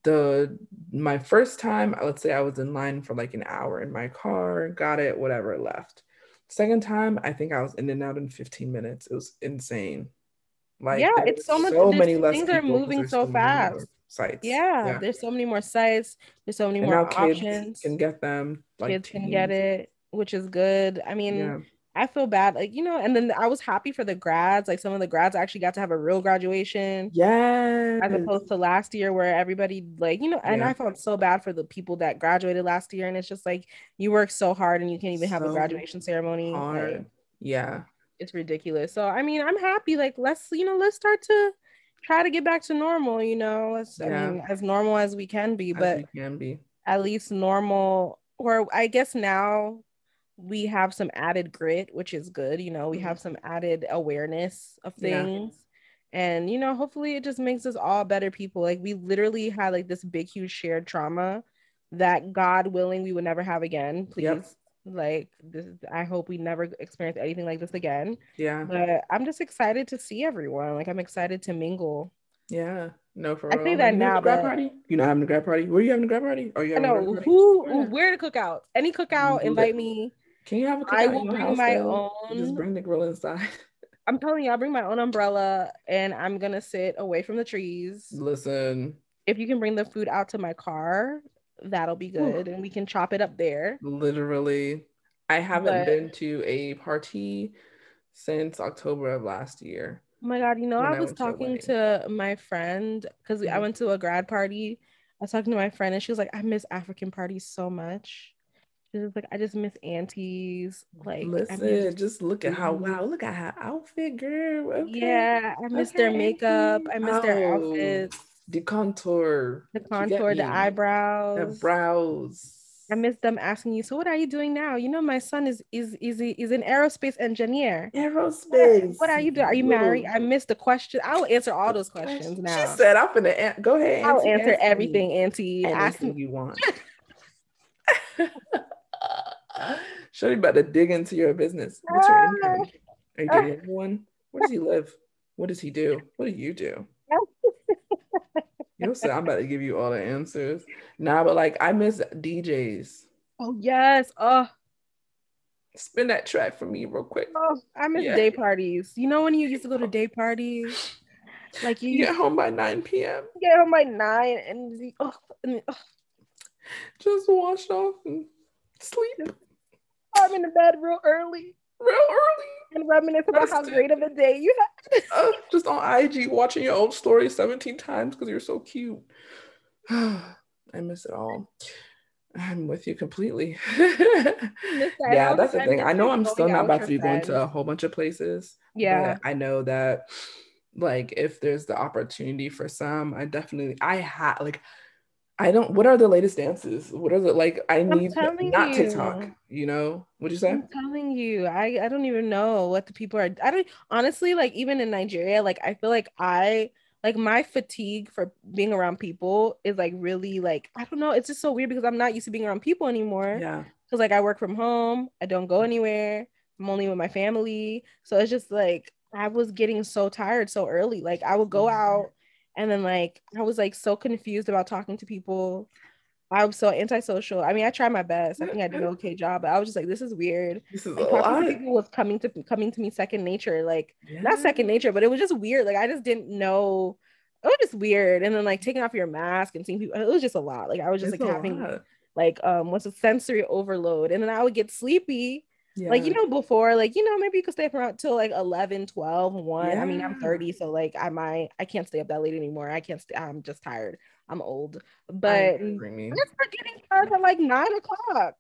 the my first time, let's say I was in line for like an hour in my car, got it, whatever, left. Second time, I think I was in and out in fifteen minutes. It was insane. Like yeah, it's so much. So many less things are moving so fast. Sites. Yeah, yeah, there's so many more sites. There's so many and more options. Kids can get them. Like kids teens. can get it, which is good. I mean. Yeah. I feel bad, like, you know, and then I was happy for the grads. Like some of the grads actually got to have a real graduation. Yeah. As opposed to last year where everybody like, you know, and yeah. I felt so bad for the people that graduated last year. And it's just like, you work so hard and you can't even so have a graduation ceremony. Like, yeah. It's ridiculous. So, I mean, I'm happy. Like, let's, you know, let's start to try to get back to normal, you know, let's, yeah. I mean, as normal as we can be, but as we can be. At least normal, or I guess now, we have some added grit, which is good. You know, we have some added awareness of things. Yeah. And, you know, hopefully it just makes us all better people. Like we literally had like this big, huge shared trauma that God willing, we would never have again, please. Yep. Like this, I hope we never experience anything like this again. Yeah. But I'm just excited to see everyone. Like I'm excited to mingle. Yeah. No, for I real. Say that you now, grad party? You're not having a grad party? Were you having a grad party? Are you having I know. A grad party? Who, yeah. Where to cookout? Any cookout, mm-hmm. invite me. Can you have a cookout? I will bring my though? own. Just bring the grill inside. I'm telling you, I'll bring my own umbrella and I'm going to sit away from the trees. Listen. If you can bring the food out to my car, that'll be good. Ooh. And we can chop it up there. Literally. I haven't but... been to a party since October of last year. Oh my God. You know, I was I talking to, to my friend because mm-hmm. I went to a grad party. I was talking to my friend and she was like, I miss African parties so much. Just like I just miss aunties. Like listen, I mean, just look at how wow, look at her outfit, girl. Okay. Yeah, I miss okay, their makeup. I miss oh, their outfits. The contour, the contour, the eyebrows, the brows. I miss them asking you. So what are you doing now? You know, my son is is is is an aerospace engineer. Aerospace. What, what are you doing? Are you married? I miss the question. I will answer all those questions now. She said, "I'm gonna an- go ahead." I'll auntie, answer auntie. everything, auntie. Anything ask- you want. Sure, you about to dig into your business. What's your income? Are you dating anyone? Where does he live? What does he do? What do you do? You know, so I'm about to give you all the answers. Nah, but like I miss D Js. Oh yes. Oh, spin that track for me real quick. Oh, I miss yeah. day parties. You know when you used to go to day parties? Like you, you get home by nine p.m. You get home by nine and oh, and, oh. just wash off and sleep. I'm in the bed real early, real early, and reminisce about how great of a day you had. uh, just on I G, watching your own story seventeen times because you're so cute. I miss it all. I'm with you completely. Yeah, that's the thing. I know I'm still not about to be going to a whole bunch of places. Yeah, but I know that, like, if there's the opportunity for some, I definitely, I had like. I don't, what are the latest dances? What are the, like, I need, not you. TikTok, you know? What'd you say? I'm telling you, I, I don't even know what the people are, I don't, honestly, like, even in Nigeria, like, I feel like I, like, my fatigue for being around people is, like, really, like, I don't know, it's just so weird because I'm not used to being around people anymore. Yeah. Because, like, I work from home, I don't go anywhere, I'm only with my family, so it's just, like, I was getting so tired so early, like, I would go mm-hmm. out, and then, like, I was, like, so confused about talking to people. I'm so antisocial. I mean, I tried my best. I think I did an okay job, but I was just like, this is weird. This is like, a lot. People was coming to coming to me second nature, like yeah. not second nature, but it was just weird. Like I just didn't know. It was just weird. And then like taking off your mask and seeing people, it was just a lot. Like I was just it's like having lot. like um what's a sensory overload. And then I would get sleepy. Yeah. Like, you know, before, like, you know, maybe you could stay up around till like eleven, twelve, one. Yeah. I mean, I'm thirty, so like I might I can't stay up that late anymore. I can't stay, I'm just tired. I'm old, but I'm getting tired at like nine o'clock.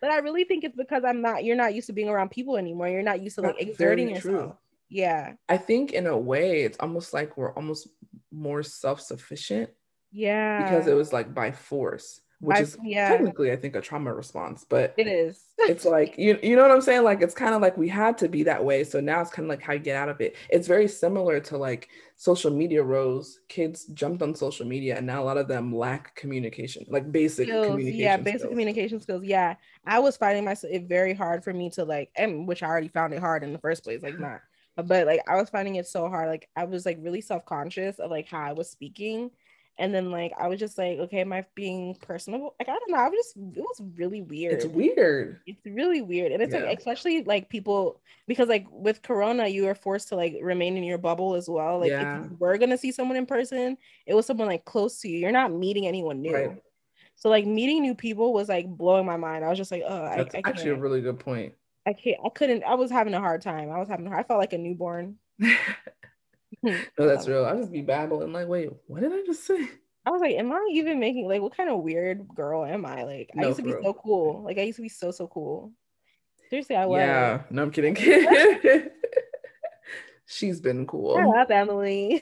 But I really think it's because I'm not, you're not used to being around people anymore. You're not used to like That's exerting yourself. True. Yeah. I think in a way, it's almost like we're almost more self-sufficient. Yeah. Because it was like by force, which I, is yeah. technically, I think, a trauma response, but it is. It's like, you, you know what I'm saying? Like, it's kind of like we had to be that way. So now it's kind of like how you get out of it. It's very similar to like social media rose. Kids jumped on social media and now a lot of them lack communication, like basic skills, communication yeah, basic skills. communication skills. Yeah. I was finding myself, it very hard for me to like, and which I already found it hard in the first place, like not, but like, I was finding it so hard. Like I was like really self-conscious of like how I was speaking. And then, like, I was just like, okay, am I being personable? Like, I don't know. I was just, it was really weird. It's weird. It's really weird. And it's yeah. like, especially like people, because like with Corona, you were forced to like remain in your bubble as well. Like, yeah. if you were going to see someone in person, it was someone like close to you. You're not meeting anyone new. Right. So, like, meeting new people was like blowing my mind. I was just like, oh, I, That's I can't. actually a really good point. I can't, I couldn't, I was having a hard time. I was having, I felt like a newborn. No, that's real. I just be babbling like, wait, what did I just say? I was like, am I even making, like, what kind of weird girl am I? Like, no, I used to be real. so cool. Like, I used to be so, so cool. Seriously, I was. Yeah, no, I'm kidding. She's been cool. I love Emily.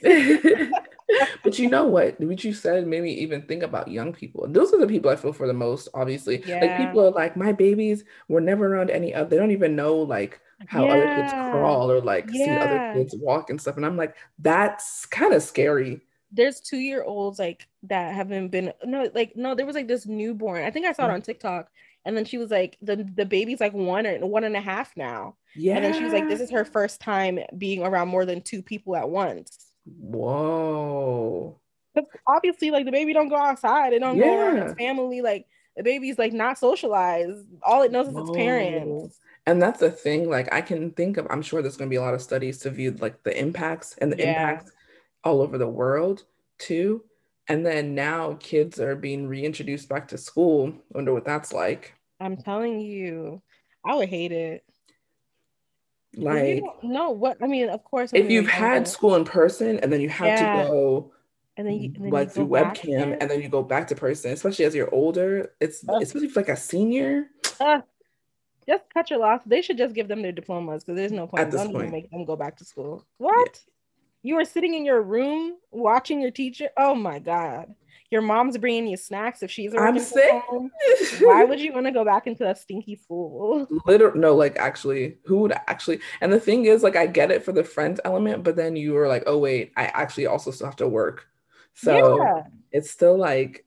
But you know what? What you said made me even think about young people. Those are the people I feel for the most, obviously. Yeah. Like, people are like, my babies were never around any other. They don't even know, like, how yeah. other kids crawl or like yeah. see other kids walk and stuff, and I'm like, that's kind of scary. There's two-year-olds like that haven't been no like no there was like this newborn, I think I saw it on TikTok, and then she was like the the baby's like one or one and a half now, yeah and then she was like, this is her first time being around more than two people at once. Whoa. But obviously like the baby don't go outside, it don't yeah. go around its family, like the baby's like not socialized, all it knows Whoa. is its parents. And that's the thing, like I can think of, I'm sure there's going to be a lot of studies to view like the impacts and the yeah. impacts all over the world too. And then now kids are being reintroduced back to school. I wonder what that's like. I'm telling you, I would hate it. Like, no, what, I mean, of course. If you've had school in person and then you have yeah. to go and then you, and then like you through webcam and then you go back to person, especially as you're older, it's Ugh. especially if like a senior. Ugh. Just cut your loss. They should just give them their diplomas because there's no point. Don't even make them go back to school. What? Yeah. You were sitting in your room watching your teacher? Oh my God. Your mom's bringing you snacks if she's around. I'm sick. Why would you want to go back into that stinky school? Literally, no, like actually, who would actually? And the thing is, like, I get it for the friends element, but then you were like, oh wait, I actually also still have to work. So yeah. it's still like.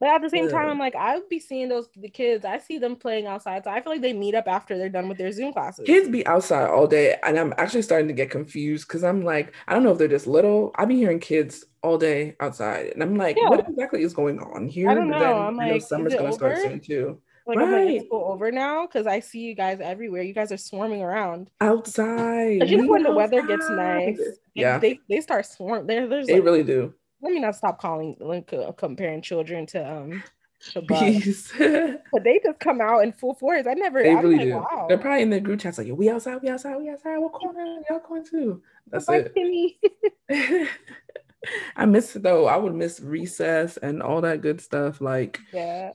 But at the same time, I'm like, I would be seeing those the kids. I see them playing outside. So I feel like they meet up after they're done with their Zoom classes. Kids be outside all day. And I'm actually starting to get confused because I'm like, I don't know if they're just little. I be hearing kids all day outside. And I'm like, yeah. what exactly is going on here? I don't know. Then, I'm like, you know, summer's going to start soon too. Like, right. I'm like, it's all over now because I see you guys everywhere. You guys are swarming around. Outside. But you know when outside. the weather gets nice. Yeah. They, they, they start swarming. They like, really do. Let me not stop calling, like, uh, comparing children to um, to bees. But they just come out in full force. I never. They I'm really like, do. Wow. They're probably in the group chats like, "We outside, we outside, we outside. What corner? Y'all going to?" That's Bye, it. I miss it though. I would miss recess and all that good stuff. Like, yeah,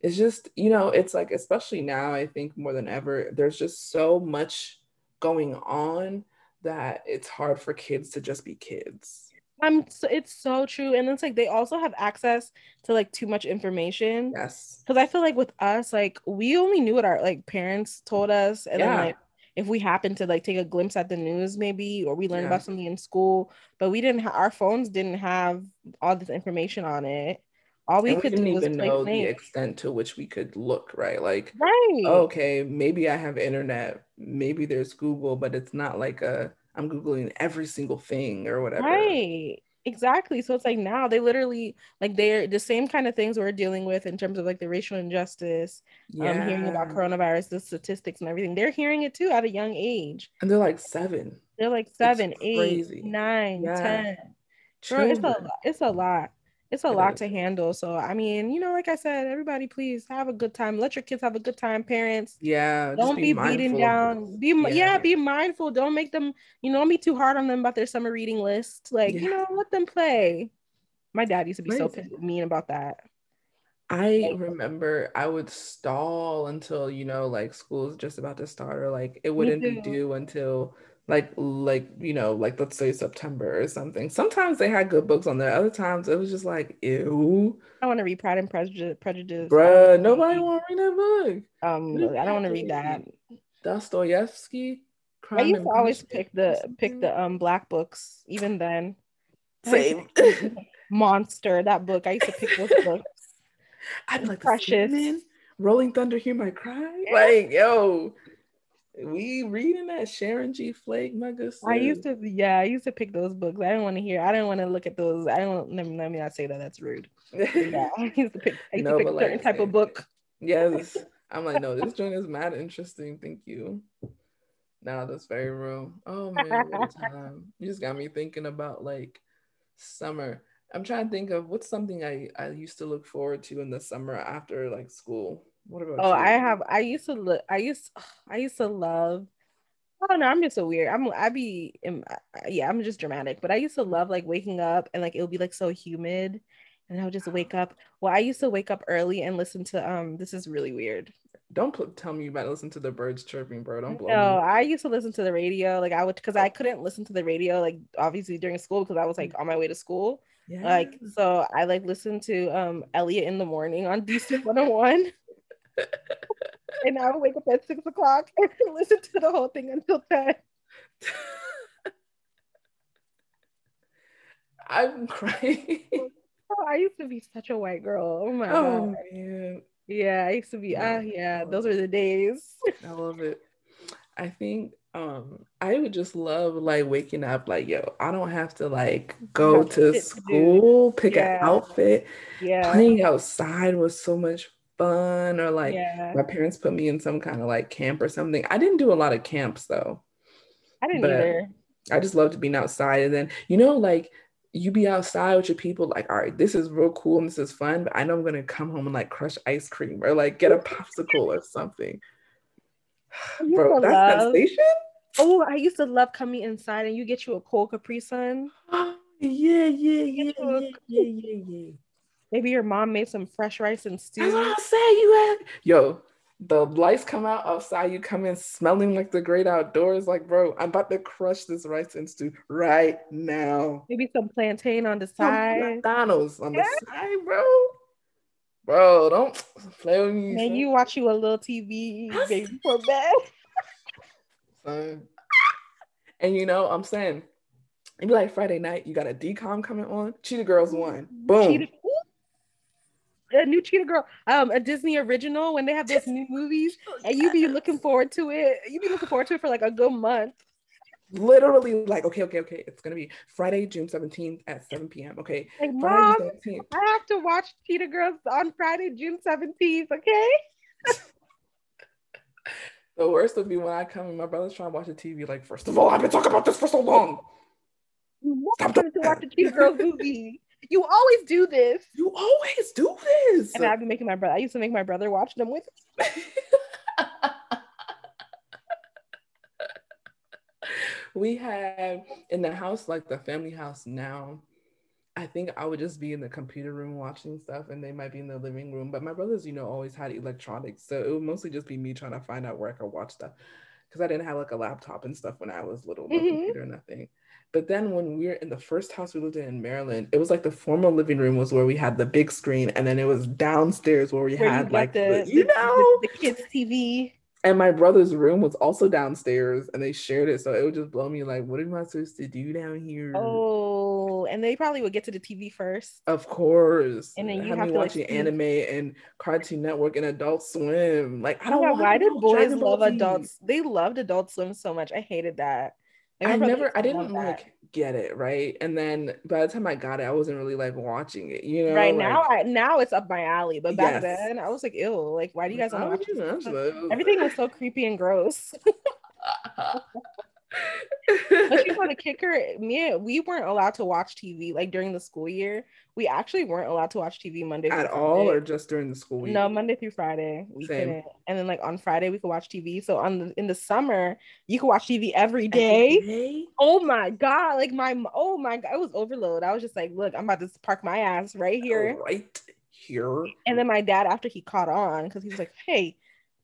it's just you know, it's like especially now. I think more than ever, there's just so much going on that it's hard for kids to just be kids. I'm so, it's so true. And it's like they also have access to like too much information. Yes. Because I feel like with us, like we only knew what our like parents told us. And yeah. then like if we happened to like take a glimpse at the news maybe, or we learned yeah. about something in school, but we didn't ha- our phones didn't have all this information on it. All we and could we didn't do was even know things. the extent to which we could look, right? Like, right. okay, maybe I have internet, maybe there's Google, but it's not like a I'm Googling every single thing or whatever. Right. Exactly. So it's like now they literally like they're the same kind of things we're dealing with in terms of like the racial injustice, yeah. um, hearing about coronavirus, the statistics and everything. They're hearing it too at a young age. And they're like seven. They're like seven, eight, nine, yeah. ten. Girl, it's a it's a lot. It's a it lot is. to handle. So I mean, you know, like I said, everybody, please have a good time. Let your kids have a good time, parents. Yeah. Don't be, be beaten down. Be yeah. yeah, be mindful. Don't make them, you know, don't be too hard on them about their summer reading list. Like, yeah. you know, let them play. My dad used to be Amazing. so mean about that. I remember I would stall until, you know, like school's just about to start, or like it wouldn't be due until like like you know like let's say September or something. Sometimes they had good books on there, other times it was just like ew. I want to read Pride and Prejudice. Prejudice. Bruh, nobody want to read that book. Um, I don't want to read that. Dostoevsky. I used to always pick the pick the um black books even then. Same. Monster, that book. I used to pick those books. I'd like Precious. To Rolling Thunder Hear My Cry. Like yo. We reading that Sharon G. Flake, my good sister. I used to, yeah, I used to pick those books. I didn't want to hear, I didn't want to look at those. I don't, let me, let me not say that, that's rude. Yeah, I used to pick, I used no, to pick a certain like, type of book. Yes, I'm like, no, this joint is mad interesting, thank you. Now that's very real. Oh man, what a time. You just got me thinking about like summer. I'm trying to think of what's something I, I used to look forward to in the summer after like school. What about oh you? I have I used to look I used I used to love I don't know I'm just so weird I'm I be yeah I'm just dramatic but I used to love like waking up and like it would be like so humid and I would just wake up well I used to wake up early and listen to um this is really weird don't put, tell me you about to listen to the birds chirping bro don't blow no me. I used to listen to the radio like I would because I couldn't listen to the radio like obviously during school because I was like on my way to school yeah. like so I like listened to um Elliot in the morning on D C one oh one and I would wake up at six o'clock and listen to the whole thing until ten. I'm crying. Oh, I used to be such a white girl. Oh my oh, god. Man. Yeah, I used to be. Ah, yeah, uh, yeah, those are the days. I love it. I think um I would just love like waking up like yo, I don't have to like go to school, pick yeah. an outfit. Yeah, playing outside was so much fun or like yeah. my parents put me in some kind of like camp or something. I didn't do a lot of camps though. I didn't but either. I just loved being outside and then you know like you be outside with your people like all right this is real cool and this is fun but I know I'm gonna come home and like crush ice cream or like get a popsicle or something. Bro, that's love- that station? Oh, I used to love coming inside and you get you a cold Capri Sun. yeah yeah yeah yeah yeah yeah yeah. Maybe your mom made some fresh rice and stew. That's what I say. You had yo, the lights come out outside. You come in smelling like the great outdoors. Like, bro, I'm about to crush this rice and stew right now. Maybe some plantain on the side. Some McDonald's on yeah. the side, bro. Bro, don't play with me. And you watch you a little T V, baby, for bed. Son. And you know, I'm saying, it'd be like Friday night. You got a D COM coming on. Cheetah Girls won. Boom. Cheetah- A new Cheetah Girl, um, a Disney original when they have those new movies, and you be looking forward to it. You be looking forward to it for like a good month. Literally, like, okay, okay, okay. It's gonna be Friday, June seventeenth at seven p.m. Okay, like, Mom, Friday, I have to watch Cheetah Girls on Friday, June seventeenth. Okay. The worst would be when I come and my brother's trying to watch the T V. Like, first of all, I've been talking about this for so long. I'm trying to watch the Cheetah Girls movie. You always do this. You always do this. And I've been making my brother. I used to make my brother watch them with me. We have in the house, like the family house now, I think I would just be in the computer room watching stuff and they might be in the living room. But my brothers, you know, always had electronics. So it would mostly just be me trying to find out where I could watch stuff. Because I didn't have like a laptop and stuff when I was little, no mm-hmm. computer, nothing. But then when we were in the first house we lived in in Maryland, it was like the formal living room was where we had the big screen, and then it was downstairs where we where had like the, the you the, know the, the kids' T V. And my brother's room was also downstairs, and they shared it, so it would just blow me like, what am I supposed to do down here? Oh, and they probably would get to the T V first, of course. And then you have to watch like, anime and Cartoon Network and Adult Swim. Like, I don't know why did boys love adults? They loved Adult Swim so much. I hated that. Like, I never, I didn't like get it, right? And then by the time I got it, I wasn't really like watching it, you know. Right, like, now, I, now it's up my alley, but back yes. then I was like, ew, like why do you guys not watch this? Everything was so creepy and gross. But you know, the kicker, me, we weren't allowed to watch T V like during the school year. We actually weren't allowed to watch T V Monday at Friday. All, or just during the school year? No, Monday through Friday we Same. couldn't. And then like on Friday we could watch T V. So on the, in the summer you could watch T V every day. Every day? Oh my god! Like my oh my god, it was overload. I was just like, look, I'm about to park my ass right here, right here. And then my dad, after he caught on, because he was like, hey,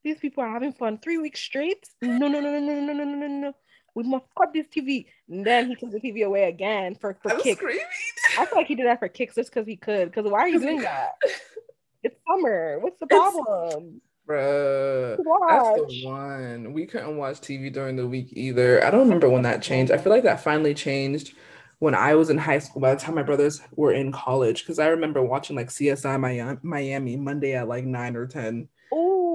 these people are having fun three weeks straight. No, no, no, no, no, no, no, no, no. We must cut this T V. And then he took the T V away again for, for kicks. Screaming. I feel like he did that for kicks just because he could. Because why are you doing that? It's summer. What's the problem? It's, bruh. That's the one. We couldn't watch T V during the week either. I don't remember when that changed. I feel like that finally changed when I was in high school, by the time my brothers were in college. Because I remember watching like C S I Miami Monday at like nine or ten.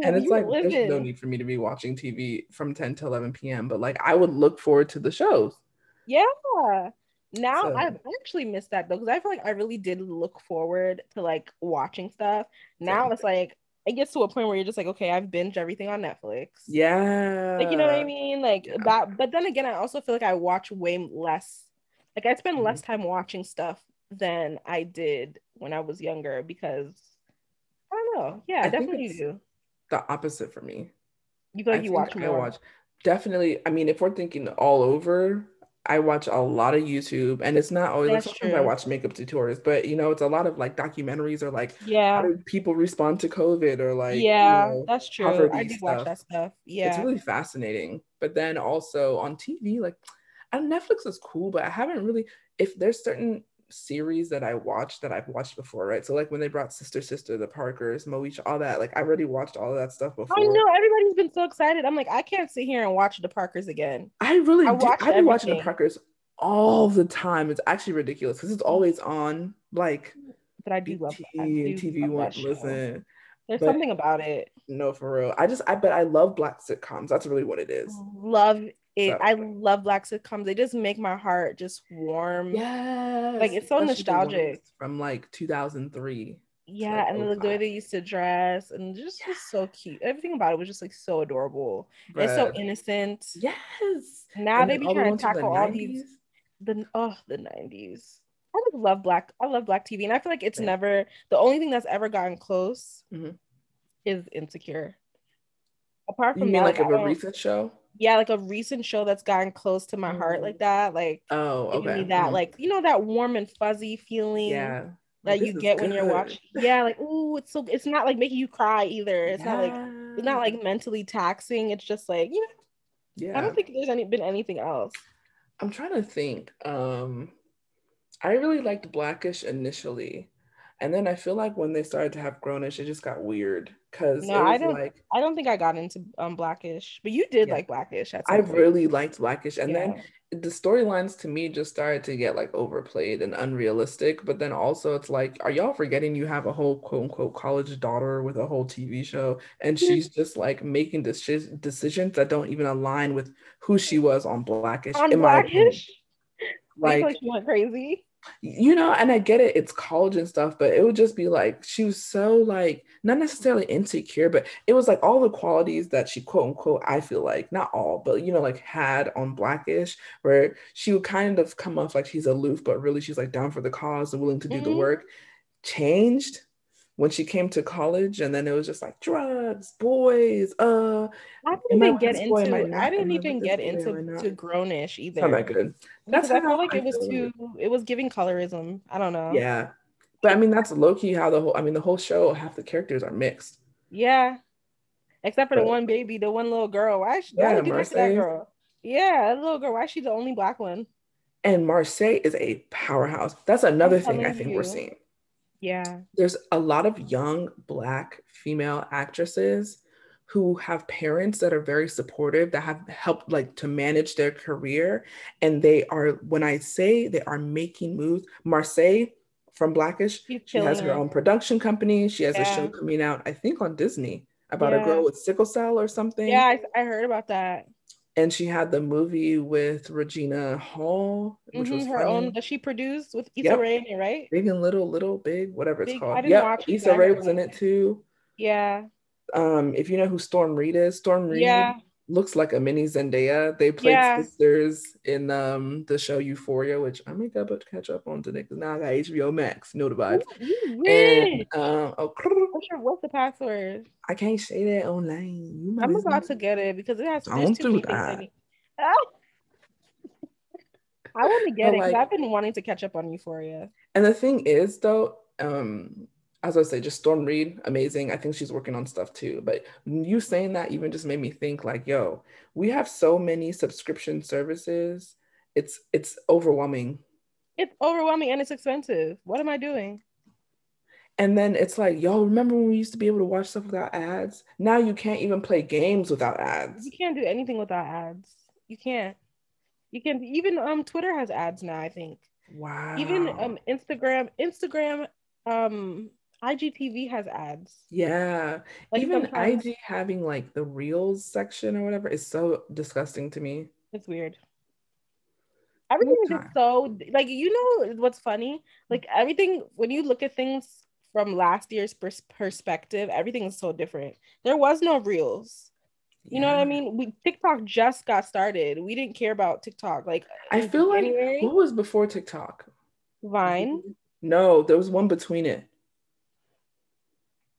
And it's like, living. There's no need for me to be watching T V from ten to eleven p.m. But like, I would look forward to the shows. Yeah. Now so. I've actually missed that though, because I feel like I really did look forward to like watching stuff. Now Same. It's like, it gets to a point where you're just like, okay, I've binged everything on Netflix. Yeah. Like, you know what I mean? Like, yeah. that, but then again, I also feel like I watch way less. Like, I spend mm-hmm. less time watching stuff than I did when I was younger because, I don't know. Yeah, I definitely do. The opposite for me. You feel like I you watch more? I watch, definitely. I mean, if we're thinking all over, I watch a lot of YouTube, and it's not always That's like sometimes true. I watch makeup tutorials, but you know, it's a lot of like documentaries or like yeah, how do people respond to COVID or like yeah, you know, that's true. I did stuff. watch that stuff. Yeah, it's really fascinating. But then also on T V, like and Netflix is cool, but I haven't really. If there's certain series that I watched that I've watched before, right? So like when they brought Sister Sister, The Parkers, Moesha, all that, like I already watched all of that stuff before. I know, everybody's been so excited. I'm like, I can't sit here and watch The Parkers again. I really I do. I've been watching The Parkers all the time. It's actually ridiculous because it's always on, like. But I do love it. T V One. Listen, there's but, something about it. No, for real. I just I but I love Black sitcoms. That's really what it is. Love. It, so. I love Black sitcoms. They just make my heart just warm. Yeah, like it's so nostalgic. From like two thousand three. Yeah, like, and oh the way they used to dress and just yeah. was so cute. Everything about it was just like so adorable. But, it's so innocent. Yes. Now and they be trying to tackle all these the oh the nineties. I would love black. I love Black T V, and I feel like it's yeah. never the only thing that's ever gotten close mm-hmm. is Insecure. Apart from you mean that, like a recent show. Yeah, like a recent show that's gotten close to my heart like that. Like, oh, okay. That, mm-hmm. like, you know, that warm and fuzzy feeling yeah. that this you get when you're watching. Yeah, like, ooh, it's so, it's not like making you cry either. It's yeah. not like, it's not like mentally taxing. It's just like, you know, yeah. I don't think there's any been anything else. I'm trying to think. Um, I really liked Black-ish initially. And then I feel like when they started to have Grown-ish, it just got weird. Cause no, I don't. Like, I don't think I got into um, Black-ish, but you did yeah. like Black-ish. I point. really liked Black-ish, and yeah. then the storylines to me just started to get like overplayed and unrealistic. But then also, it's like, are y'all forgetting you have a whole quote unquote college daughter with a whole T V show, and she's just like making deci- decisions that don't even align with who she was on Black-ish. On in Black-ish, my like, like she went crazy. You know, and I get it, it's college and stuff, but it would just be like, she was so like, not necessarily insecure, but it was like all the qualities that she quote unquote, I feel like, not all, but you know, like had on Black-ish, where she would kind of come off like she's aloof, but really she's like down for the cause and willing to do mm-hmm. the work, changed when she came to college, and then it was just like drugs, boys, uh I didn't even get into I didn't even get into to Grown-ish either. Not that good. That's I felt like it was too it was giving colorism. I don't know. Yeah. But I mean that's low-key how the whole I mean the whole show, half the characters are mixed. Yeah. Except for the one baby, the one little girl. Why is she why did you do that to that girl? Yeah, that little girl. Why is she the only black one? And Marseille is a powerhouse. That's another thing I think we're seeing. Yeah, there's a lot of young black female actresses who have parents that are very supportive, that have helped like to manage their career, and they are, when I say they are making moves, Marseille from Black-ish, she has her own production company, she has yeah. a show coming out I think on Disney about yeah. a girl with sickle cell or something. Yeah, I, I heard about that. And she had the movie with Regina Hall, which mm-hmm, was her funny. own that she produced with Issa yep. Rae in it, right? Big and Little, Little Big, whatever it's big, called. I didn't yep. watch it. Issa Rae was in it too. Yeah. Um, if you know who Storm Reid is, Storm Reid yeah. looks like a mini Zendaya. They played yeah. sisters in um the show Euphoria, which I make up to catch up on today because now I got H B O Max. Know the vibes. Ooh, and um, oh, what's the password? I can't say that online. I'm about to get it because it has. Don't do that. Oh. I want to get but it because like, I've been wanting to catch up on Euphoria. And the thing is, though, um, as I say, just Storm Reid, amazing. I think she's working on stuff too. But you saying that even just made me think, like, yo, we have so many subscription services. It's it's overwhelming. It's overwhelming and it's expensive. What am I doing? And then it's like, yo, remember when we used to be able to watch stuff without ads? Now you can't even play games without ads. You can't do anything without ads. You can't. You can even um Twitter has ads now, I think. Wow. Even um Instagram, Instagram, um. I G T V has ads. Yeah. Like even sometimes. I G having like the reels section or whatever is so disgusting to me. It's weird. Everything is just so, like, you know what's funny? Like everything, when you look at things from last year's pers- perspective, everything is so different. There was no reels. You yeah. know what I mean? We TikTok just got started. We didn't care about TikTok. Like I feel like, January? What was before TikTok? Vine? No, there was one between it.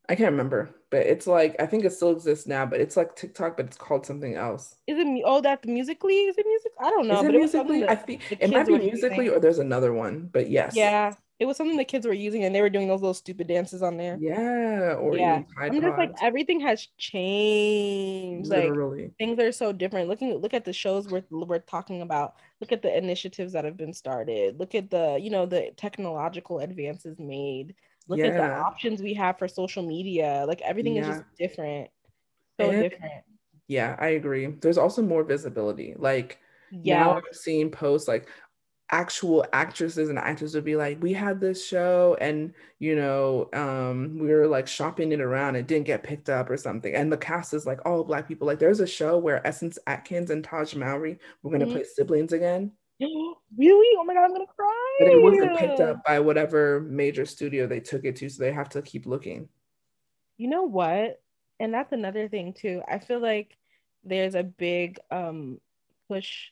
I can't remember, but it's like, I think it still exists now, but it's like TikTok, but it's called something else. Is it, oh, that's Musical.ly? Is it Music? I don't know. Is it but Musical.ly? It, I think, it might be Musical.ly or there's another one, but yes. Yeah, it was something the kids were using and they were doing those little stupid dances on there. Yeah, or yeah. even Tide I'm just Pods. Like, everything has changed. Literally. Like, things are so different. Looking, Look at the shows we're, we're talking about. Look at the initiatives that have been started. Look at the, you know, the technological advances made. Look yeah. at the options we have for social media. Like everything yeah. is just different. So and, different. Yeah, I agree. There's also more visibility. Like yeah. now I'm seeing posts like actual actresses and actors would be like, we had this show and, you know, um, we were like shopping it around. It didn't get picked up or something. And the cast is like all Black people. Like there's a show where Essence Atkins and Taj Mowry were going to mm-hmm. play siblings again. Really? Oh my god, I'm gonna cry. But it wasn't picked up by whatever major studio they took it to, so they have to keep looking. You know what? And that's another thing too. I feel like there's a big um push.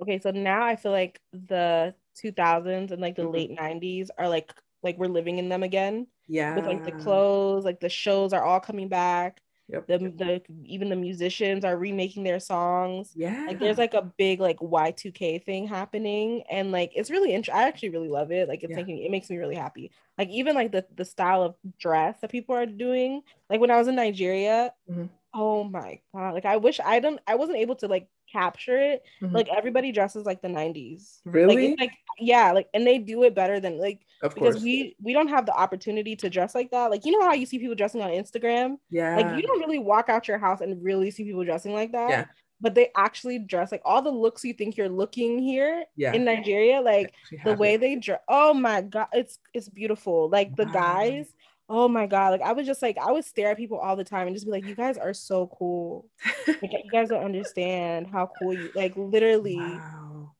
Okay, so now I feel like the two thousands and like the mm-hmm. late nineties are like like we're living in them again. Yeah. With like the clothes, like the shows are all coming back. Yep, the, yep. the even the musicians are remaking their songs. Yeah, like there's like a big like Y two K thing happening, and like it's really interesting. I actually really love it. Like it's yeah. making it makes me really happy. Like even like the the style of dress that people are doing. Like when I was in Nigeria, mm-hmm. oh my god! Like I wish I don't. I wasn't able to like capture it. Mm-hmm. Like everybody dresses like the nineties. Really? Like, it's, like yeah. Like and they do it better than like of because course. we we don't have the opportunity to dress like that. Like you know how you see people dressing on Instagram. Yeah. Like you don't really walk out your house and really see people dressing like that. Yeah. But they actually dress like all the looks you think you're looking here yeah. in Nigeria. Like the way it. they dress. Oh my god! It's it's beautiful. Like the wow. guys. Oh my god! Like I was just like I would stare at people all the time and just be like, "You guys are so cool. Like, you guys don't understand how cool you like." Literally, wow.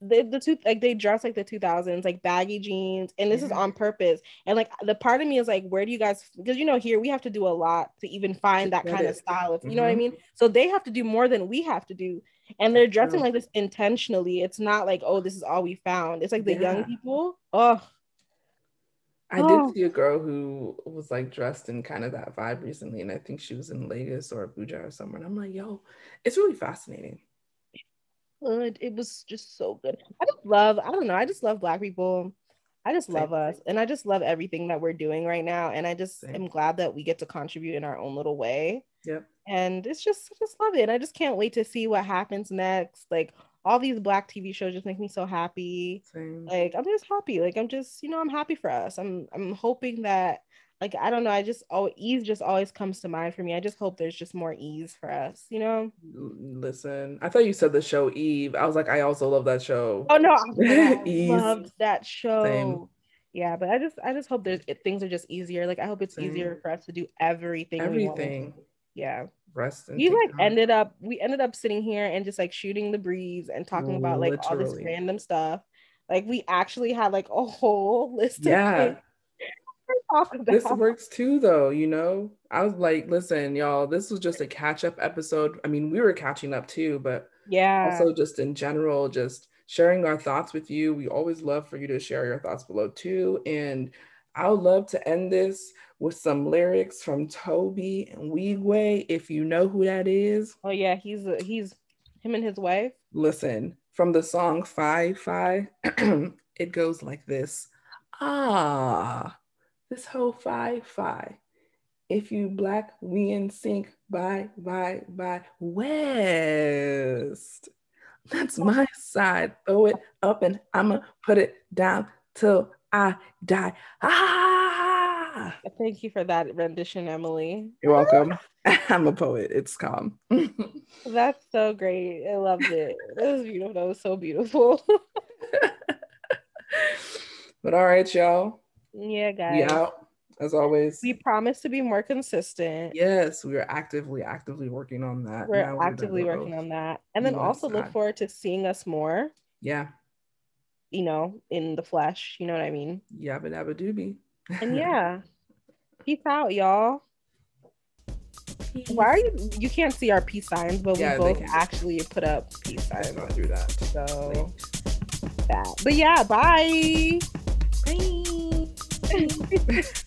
the the two like they dress like the two thousands, like baggy jeans, and this yeah. is on purpose. And like the part of me is like, "Where do you guys?" Because you know, here we have to do a lot to even find that, that kind is. of style. If, mm-hmm. You know what I mean? So they have to do more than we have to do, and they're dressing like this intentionally. It's not like, "Oh, this is all we found." It's like the yeah. young people. Oh. I oh. did see a girl who was like dressed in kind of that vibe recently, and I think she was in Lagos or Abuja or somewhere. And I'm like, yo, it's really fascinating. Good. It was just so good. I just love, I don't know, I just love Black people. I just Same. love us, and I just love everything that we're doing right now. And I just Same. am glad that we get to contribute in our own little way. Yep. And it's just, I just love it. I just can't wait to see what happens next. Like. All these Black T V shows just make me so happy. Same. Like, I'm just happy. Like, I'm just, you know, I'm happy for us. I'm I'm hoping that, like, I don't know. I just, oh, ease just always comes to mind for me. I just hope there's just more ease for us, you know? Listen, I thought you said the show Eve. I was like, I also love that show. Oh, no. I loved that show. Same. Yeah, but I just, I just hope there's, it, things are just easier. Like, I hope it's Same. easier for us to do everything. Everything. yeah. Rest in we TikTok. like ended up we ended up sitting here and just like shooting the breeze and talking about like Literally. all this random stuff. Like we actually had like a whole list yeah. of things to talk about. This works too though, you know? I was like, listen, y'all, this was just a catch-up episode. I mean, we were catching up too, but yeah. Also just in general, just sharing our thoughts with you. We always love for you to share your thoughts below too. And I would love to end this with some lyrics from Toby and Wigwe, if you know who that is. Oh yeah, he's a, he's him and his wife. Listen, from the song Fi Fi, it goes like this. Ah, this whole Fi Fi. If you black, we in sync. Bye, bye, bye. West. That's my side. Throw it up and I'ma put it down till I die. Ah! Thank you for that rendition, Emily. You're welcome. I'm a poet. It's calm. That's so great. I loved it. It was beautiful. That was so beautiful. But all right, y'all. Yeah, guys. We out, as always. We promise to be more consistent. Yes, we are actively, actively working on that. We're now actively we're working on that. And then no, also look forward to seeing us more. Yeah. You know, in the flesh, you know what I mean? Yabba dabba doobie. And yeah, peace out, y'all. Peace. Why are you, you can't see our peace signs, but yeah, we both actually put up peace signs. I did not do that. So, that. But yeah, bye. Bye.